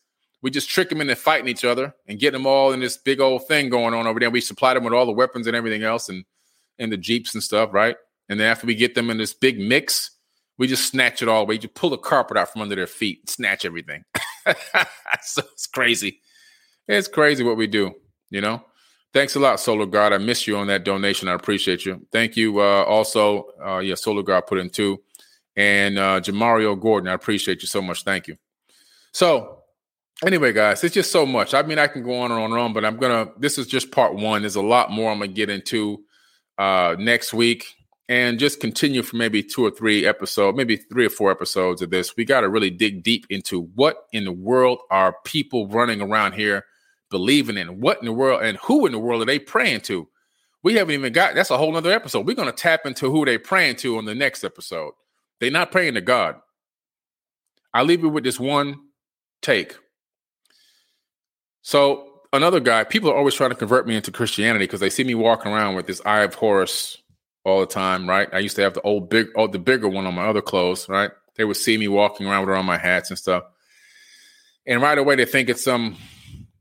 trick them into fighting each other and get them all in this big old thing going on over there. We supply them with all the weapons and everything else, and the Jeeps and stuff, right? And then after we get them in this big mix, we just snatch it all away. You pull the carpet out from under their feet, snatch everything. So it's crazy. It's crazy what we do, Thanks a lot, Solar God. I miss you on that donation. I appreciate you. Thank you. Solar God put in too. And Jamario Gordon, I appreciate you so much. Thank you. So anyway, guys, it's just so much. I mean, I can go on and on and on, but this is just part one. There's a lot more I'm going to get into next week, and just continue for maybe 3 or 4 episodes of this. We got to really dig deep into what in the world are people running around here believing in, what in the world and who in the world are they praying to? We haven't even got, that's a whole other episode. We're going to tap into who they're praying to on the next episode. They're not praying to God. I leave you with this one take. So another guy, people are always trying to convert me into Christianity because they see me walking around with this Eye of Horus all the time, right? I used to have the bigger one on my other clothes, right? They would see me walking around with all my hats and stuff. And right away, they think it's some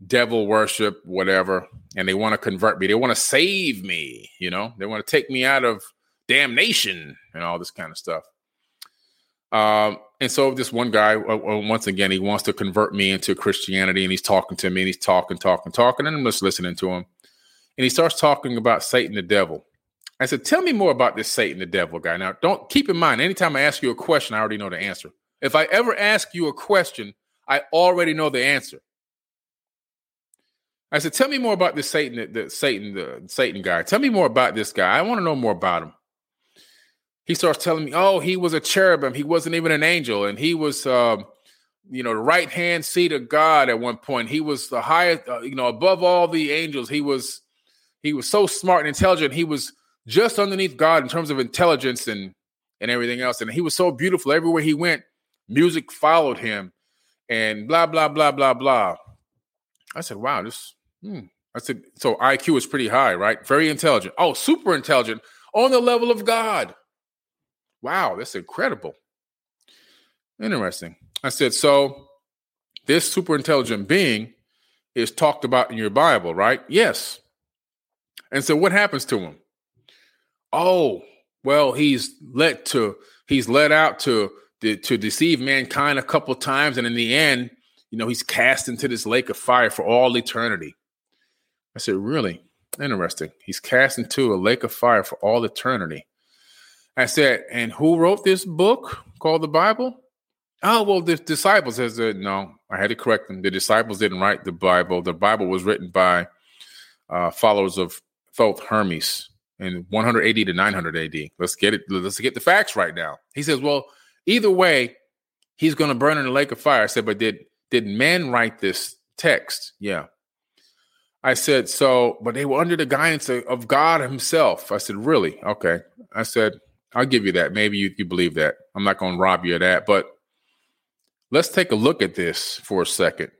devil worship, whatever. And they want to convert me. They want to save me, They want to take me out of damnation and all this kind of stuff. And so this one guy, once again, he wants to convert me into Christianity, and he's talking to me, and he's talking, and I'm just listening to him. And he starts talking about Satan, the devil. I said, tell me more about this Satan, the devil guy. Now, don't keep in mind, anytime I ask you a question, I already know the answer. If I ever ask you a question, I already know the answer. I said, tell me more about this Satan, the Satan guy. Tell me more about this guy. I want to know more about him. He starts telling me, oh, he was a cherubim. He wasn't even an angel. And he was, the right-hand seat of God at one point. He was the highest, above all the angels. He was so smart and intelligent. He was just underneath God in terms of intelligence and everything else. And he was so beautiful. Everywhere he went, music followed him and blah, blah, blah, blah, blah. I said, wow, I said, so IQ is pretty high, right? Very intelligent. Oh, super intelligent on the level of God. Wow, that's incredible. Interesting. I said, so this super intelligent being is talked about in your Bible, right? Yes. And so what happens to him? Oh, well, he's led out to deceive mankind a couple times. And in the end, you know, he's cast into this lake of fire for all eternity. I said, really? Interesting. He's cast into a lake of fire for all eternity. I said, and who wrote this book called the Bible? Oh, well, the disciples. I said, no, I had to correct them. The disciples didn't write the Bible. The Bible was written by followers of Thoth Hermes in 180 to 900 AD. Let's get it. Let's get the facts right now. He says, well, either way, he's going to burn in the lake of fire. I said, but did men write this text? Yeah. I said, so, but they were under the guidance of God himself. I said, really? Okay. I said, I'll give you that. Maybe you believe that. I'm not going to rob you of that. But let's take a look at this for a second.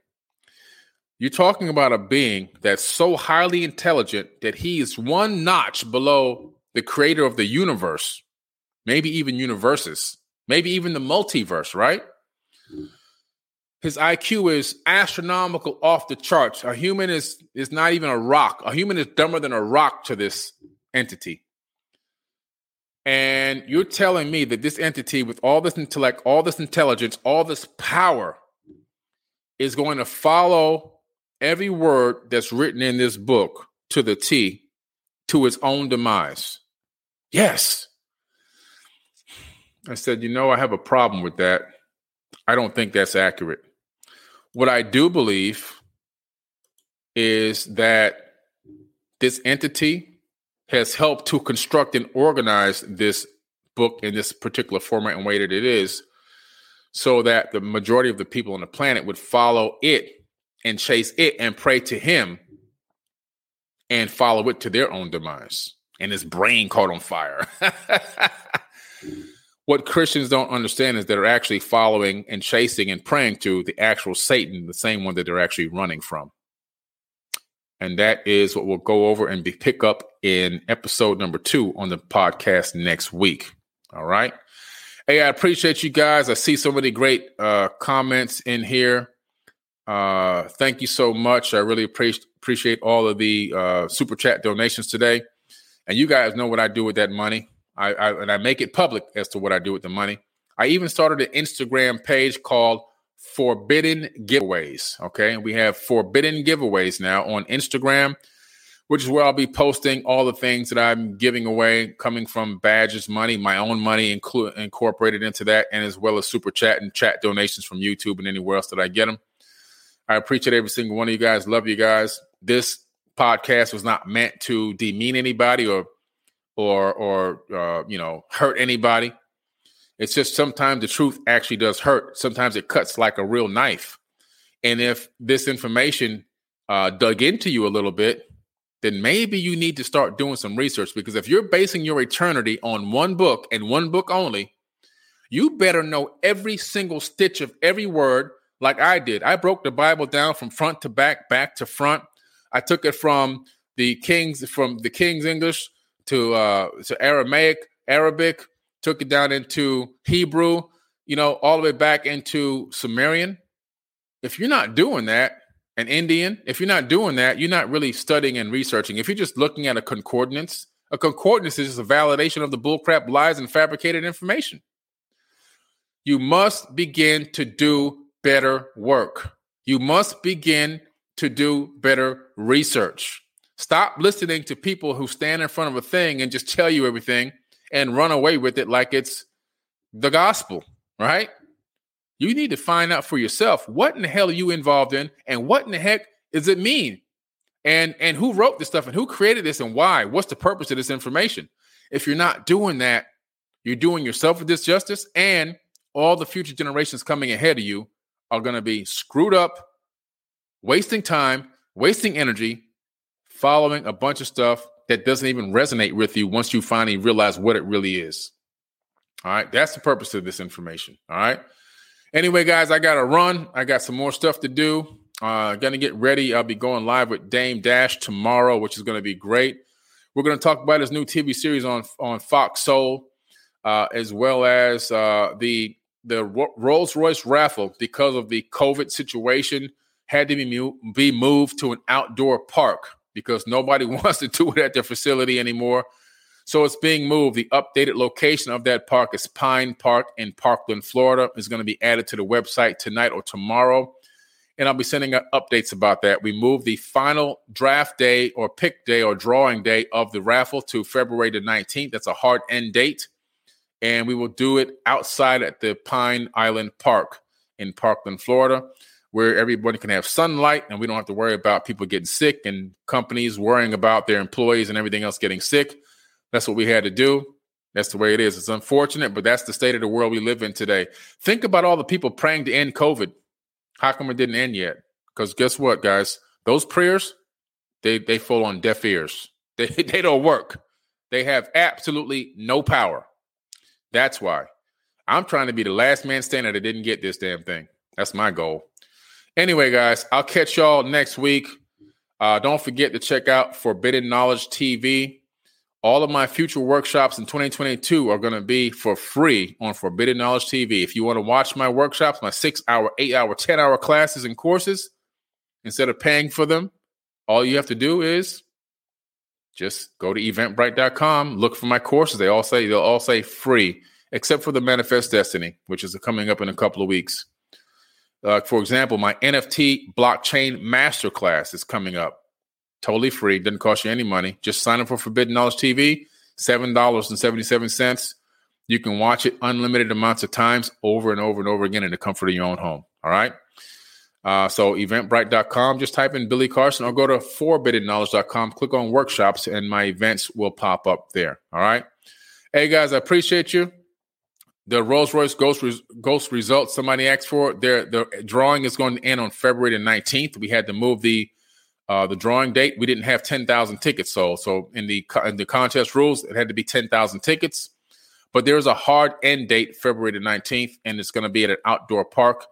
You're talking about a being that's so highly intelligent that he is one notch below the creator of the universe, maybe even universes, maybe even the multiverse, right? His IQ is astronomical, off the charts. A human is not even a rock. A human is dumber than a rock to this entity. And you're telling me that this entity with all this intellect, all this intelligence, all this power is going to follow every word that's written in this book to the T, to its own demise. Yes. I said, you know, I have a problem with that. I don't think that's accurate. What I do believe is that this entity has helped to construct and organize this book in this particular format and way that it is, so that the majority of the people on the planet would follow it and chase it and pray to him and follow it to their own demise. And his brain caught on fire. What Christians don't understand is they're actually following and chasing and praying to the actual Satan, the same one that they're actually running from. And that is what we'll go over and pick up in episode number 2 on the podcast next week. All right. Hey, I appreciate you guys. I see so many great comments in here. Thank you so much. I really appreciate all of the super chat donations today. And you guys know what I do with that money. I make it public as to what I do with the money. I even started an Instagram page called Forbidden Giveaways. Okay. And we have Forbidden Giveaways now on Instagram, which is where I'll be posting all the things that I'm giving away, coming from badges, money, my own money incorporated into that, and as well as super chat and chat donations from YouTube and anywhere else that I get them. I appreciate every single one of you guys. Love you guys. This podcast was not meant to demean anybody or hurt anybody. It's just sometimes the truth actually does hurt. Sometimes it cuts like a real knife. And if this information dug into you a little bit, then maybe you need to start doing some research, because if you're basing your eternity on one book and one book only, you better know every single stitch of every word like I did. I broke the Bible down from front to back, back to front. I took it from the King's English to Aramaic, Arabic, took it down into Hebrew, you know, all the way back into Sumerian. If you're not doing that, and Indian, if you're not doing that, you're not really studying and researching. If you're just looking at a concordance is just a validation of the bullcrap, lies, and fabricated information. You must begin to do better work. You must begin to do better research. Stop listening to people who stand in front of a thing and just tell you everything and run away with it like it's the gospel, right? You need to find out for yourself, what in the hell are you involved in, and what in the heck does it mean? And who wrote this stuff, and who created this, and why? What's the purpose of this information? If you're not doing that, you're doing yourself a disjustice, and all the future generations coming ahead of you are going to be screwed up, wasting time, wasting energy, following a bunch of stuff that doesn't even resonate with you once you finally realize what it really is. All right. That's the purpose of this information. All right. Anyway, guys, I got to run. I got some more stuff to do. Going to get ready. I'll be going live with Dame Dash tomorrow, which is going to be great. We're going to talk about his new TV series on Fox Soul, as well as the Rolls-Royce raffle, because of the COVID situation, had to be moved to an outdoor park because nobody wants to do it at their facility anymore. So it's being moved. The updated location of that park is Pine Park in Parkland, Florida. It's going to be added to the website tonight or tomorrow. And I'll be sending out updates about that. We moved the final draft day or pick day or drawing day of the raffle to February the 19th. That's a hard end date. And we will do it outside at the Pine Island Park in Parkland, Florida, where everybody can have sunlight and we don't have to worry about people getting sick and companies worrying about their employees and everything else getting sick. That's what we had to do. That's the way it is. It's unfortunate, but that's the state of the world we live in today. Think about all the people praying to end COVID. How come it didn't end yet? Because guess what, guys? Those prayers, they fall on deaf ears. They don't work. They have absolutely no power. That's why I'm trying to be the last man standing that didn't get this damn thing. That's my goal. Anyway, guys, I'll catch y'all next week. Don't forget to check out Forbidden Knowledge TV. All of my future workshops in 2022 are going to be for free on Forbidden Knowledge TV. If you want to watch my workshops, my 6-hour, 8-hour, 10-hour classes and courses, instead of paying for them, all you have to do is just go to eventbrite.com, look for my courses. They'll all say free, except for the Manifest Destiny, which is coming up in a couple of weeks. For example, my NFT blockchain masterclass is coming up. Totally free. Doesn't cost you any money. Just sign up for Forbidden Knowledge TV, $7.77. You can watch it unlimited amounts of times over and over and over again in the comfort of your own home. All right. So eventbrite.com, just type in Billy Carson or go to forbiddenknowledge.com, click on workshops and my events will pop up there. All right. Hey guys, I appreciate you. The Rolls-Royce ghost results somebody asked for, the drawing is going to end on February the 19th. We had to move the drawing date. We didn't have 10,000 tickets sold. So in the contest rules, it had to be 10,000 tickets. But there is a hard end date, February the 19th, and it's going to be at an outdoor park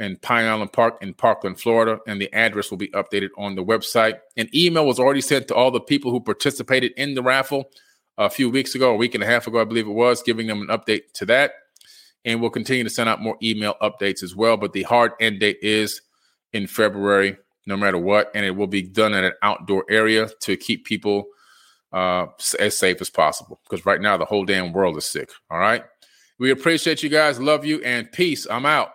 in Pine Island Park in Parkland, Florida, and the address will be updated on the website. An email was already sent to all the people who participated in the raffle a few weeks ago, a week and a half ago, I believe it was, giving them an update to that. And we'll continue to send out more email updates as well. But the hard end date is in February, no matter what. And it will be done at an outdoor area to keep people as safe as possible. Because right now, the whole damn world is sick. All right. We appreciate you guys. Love you and peace. I'm out.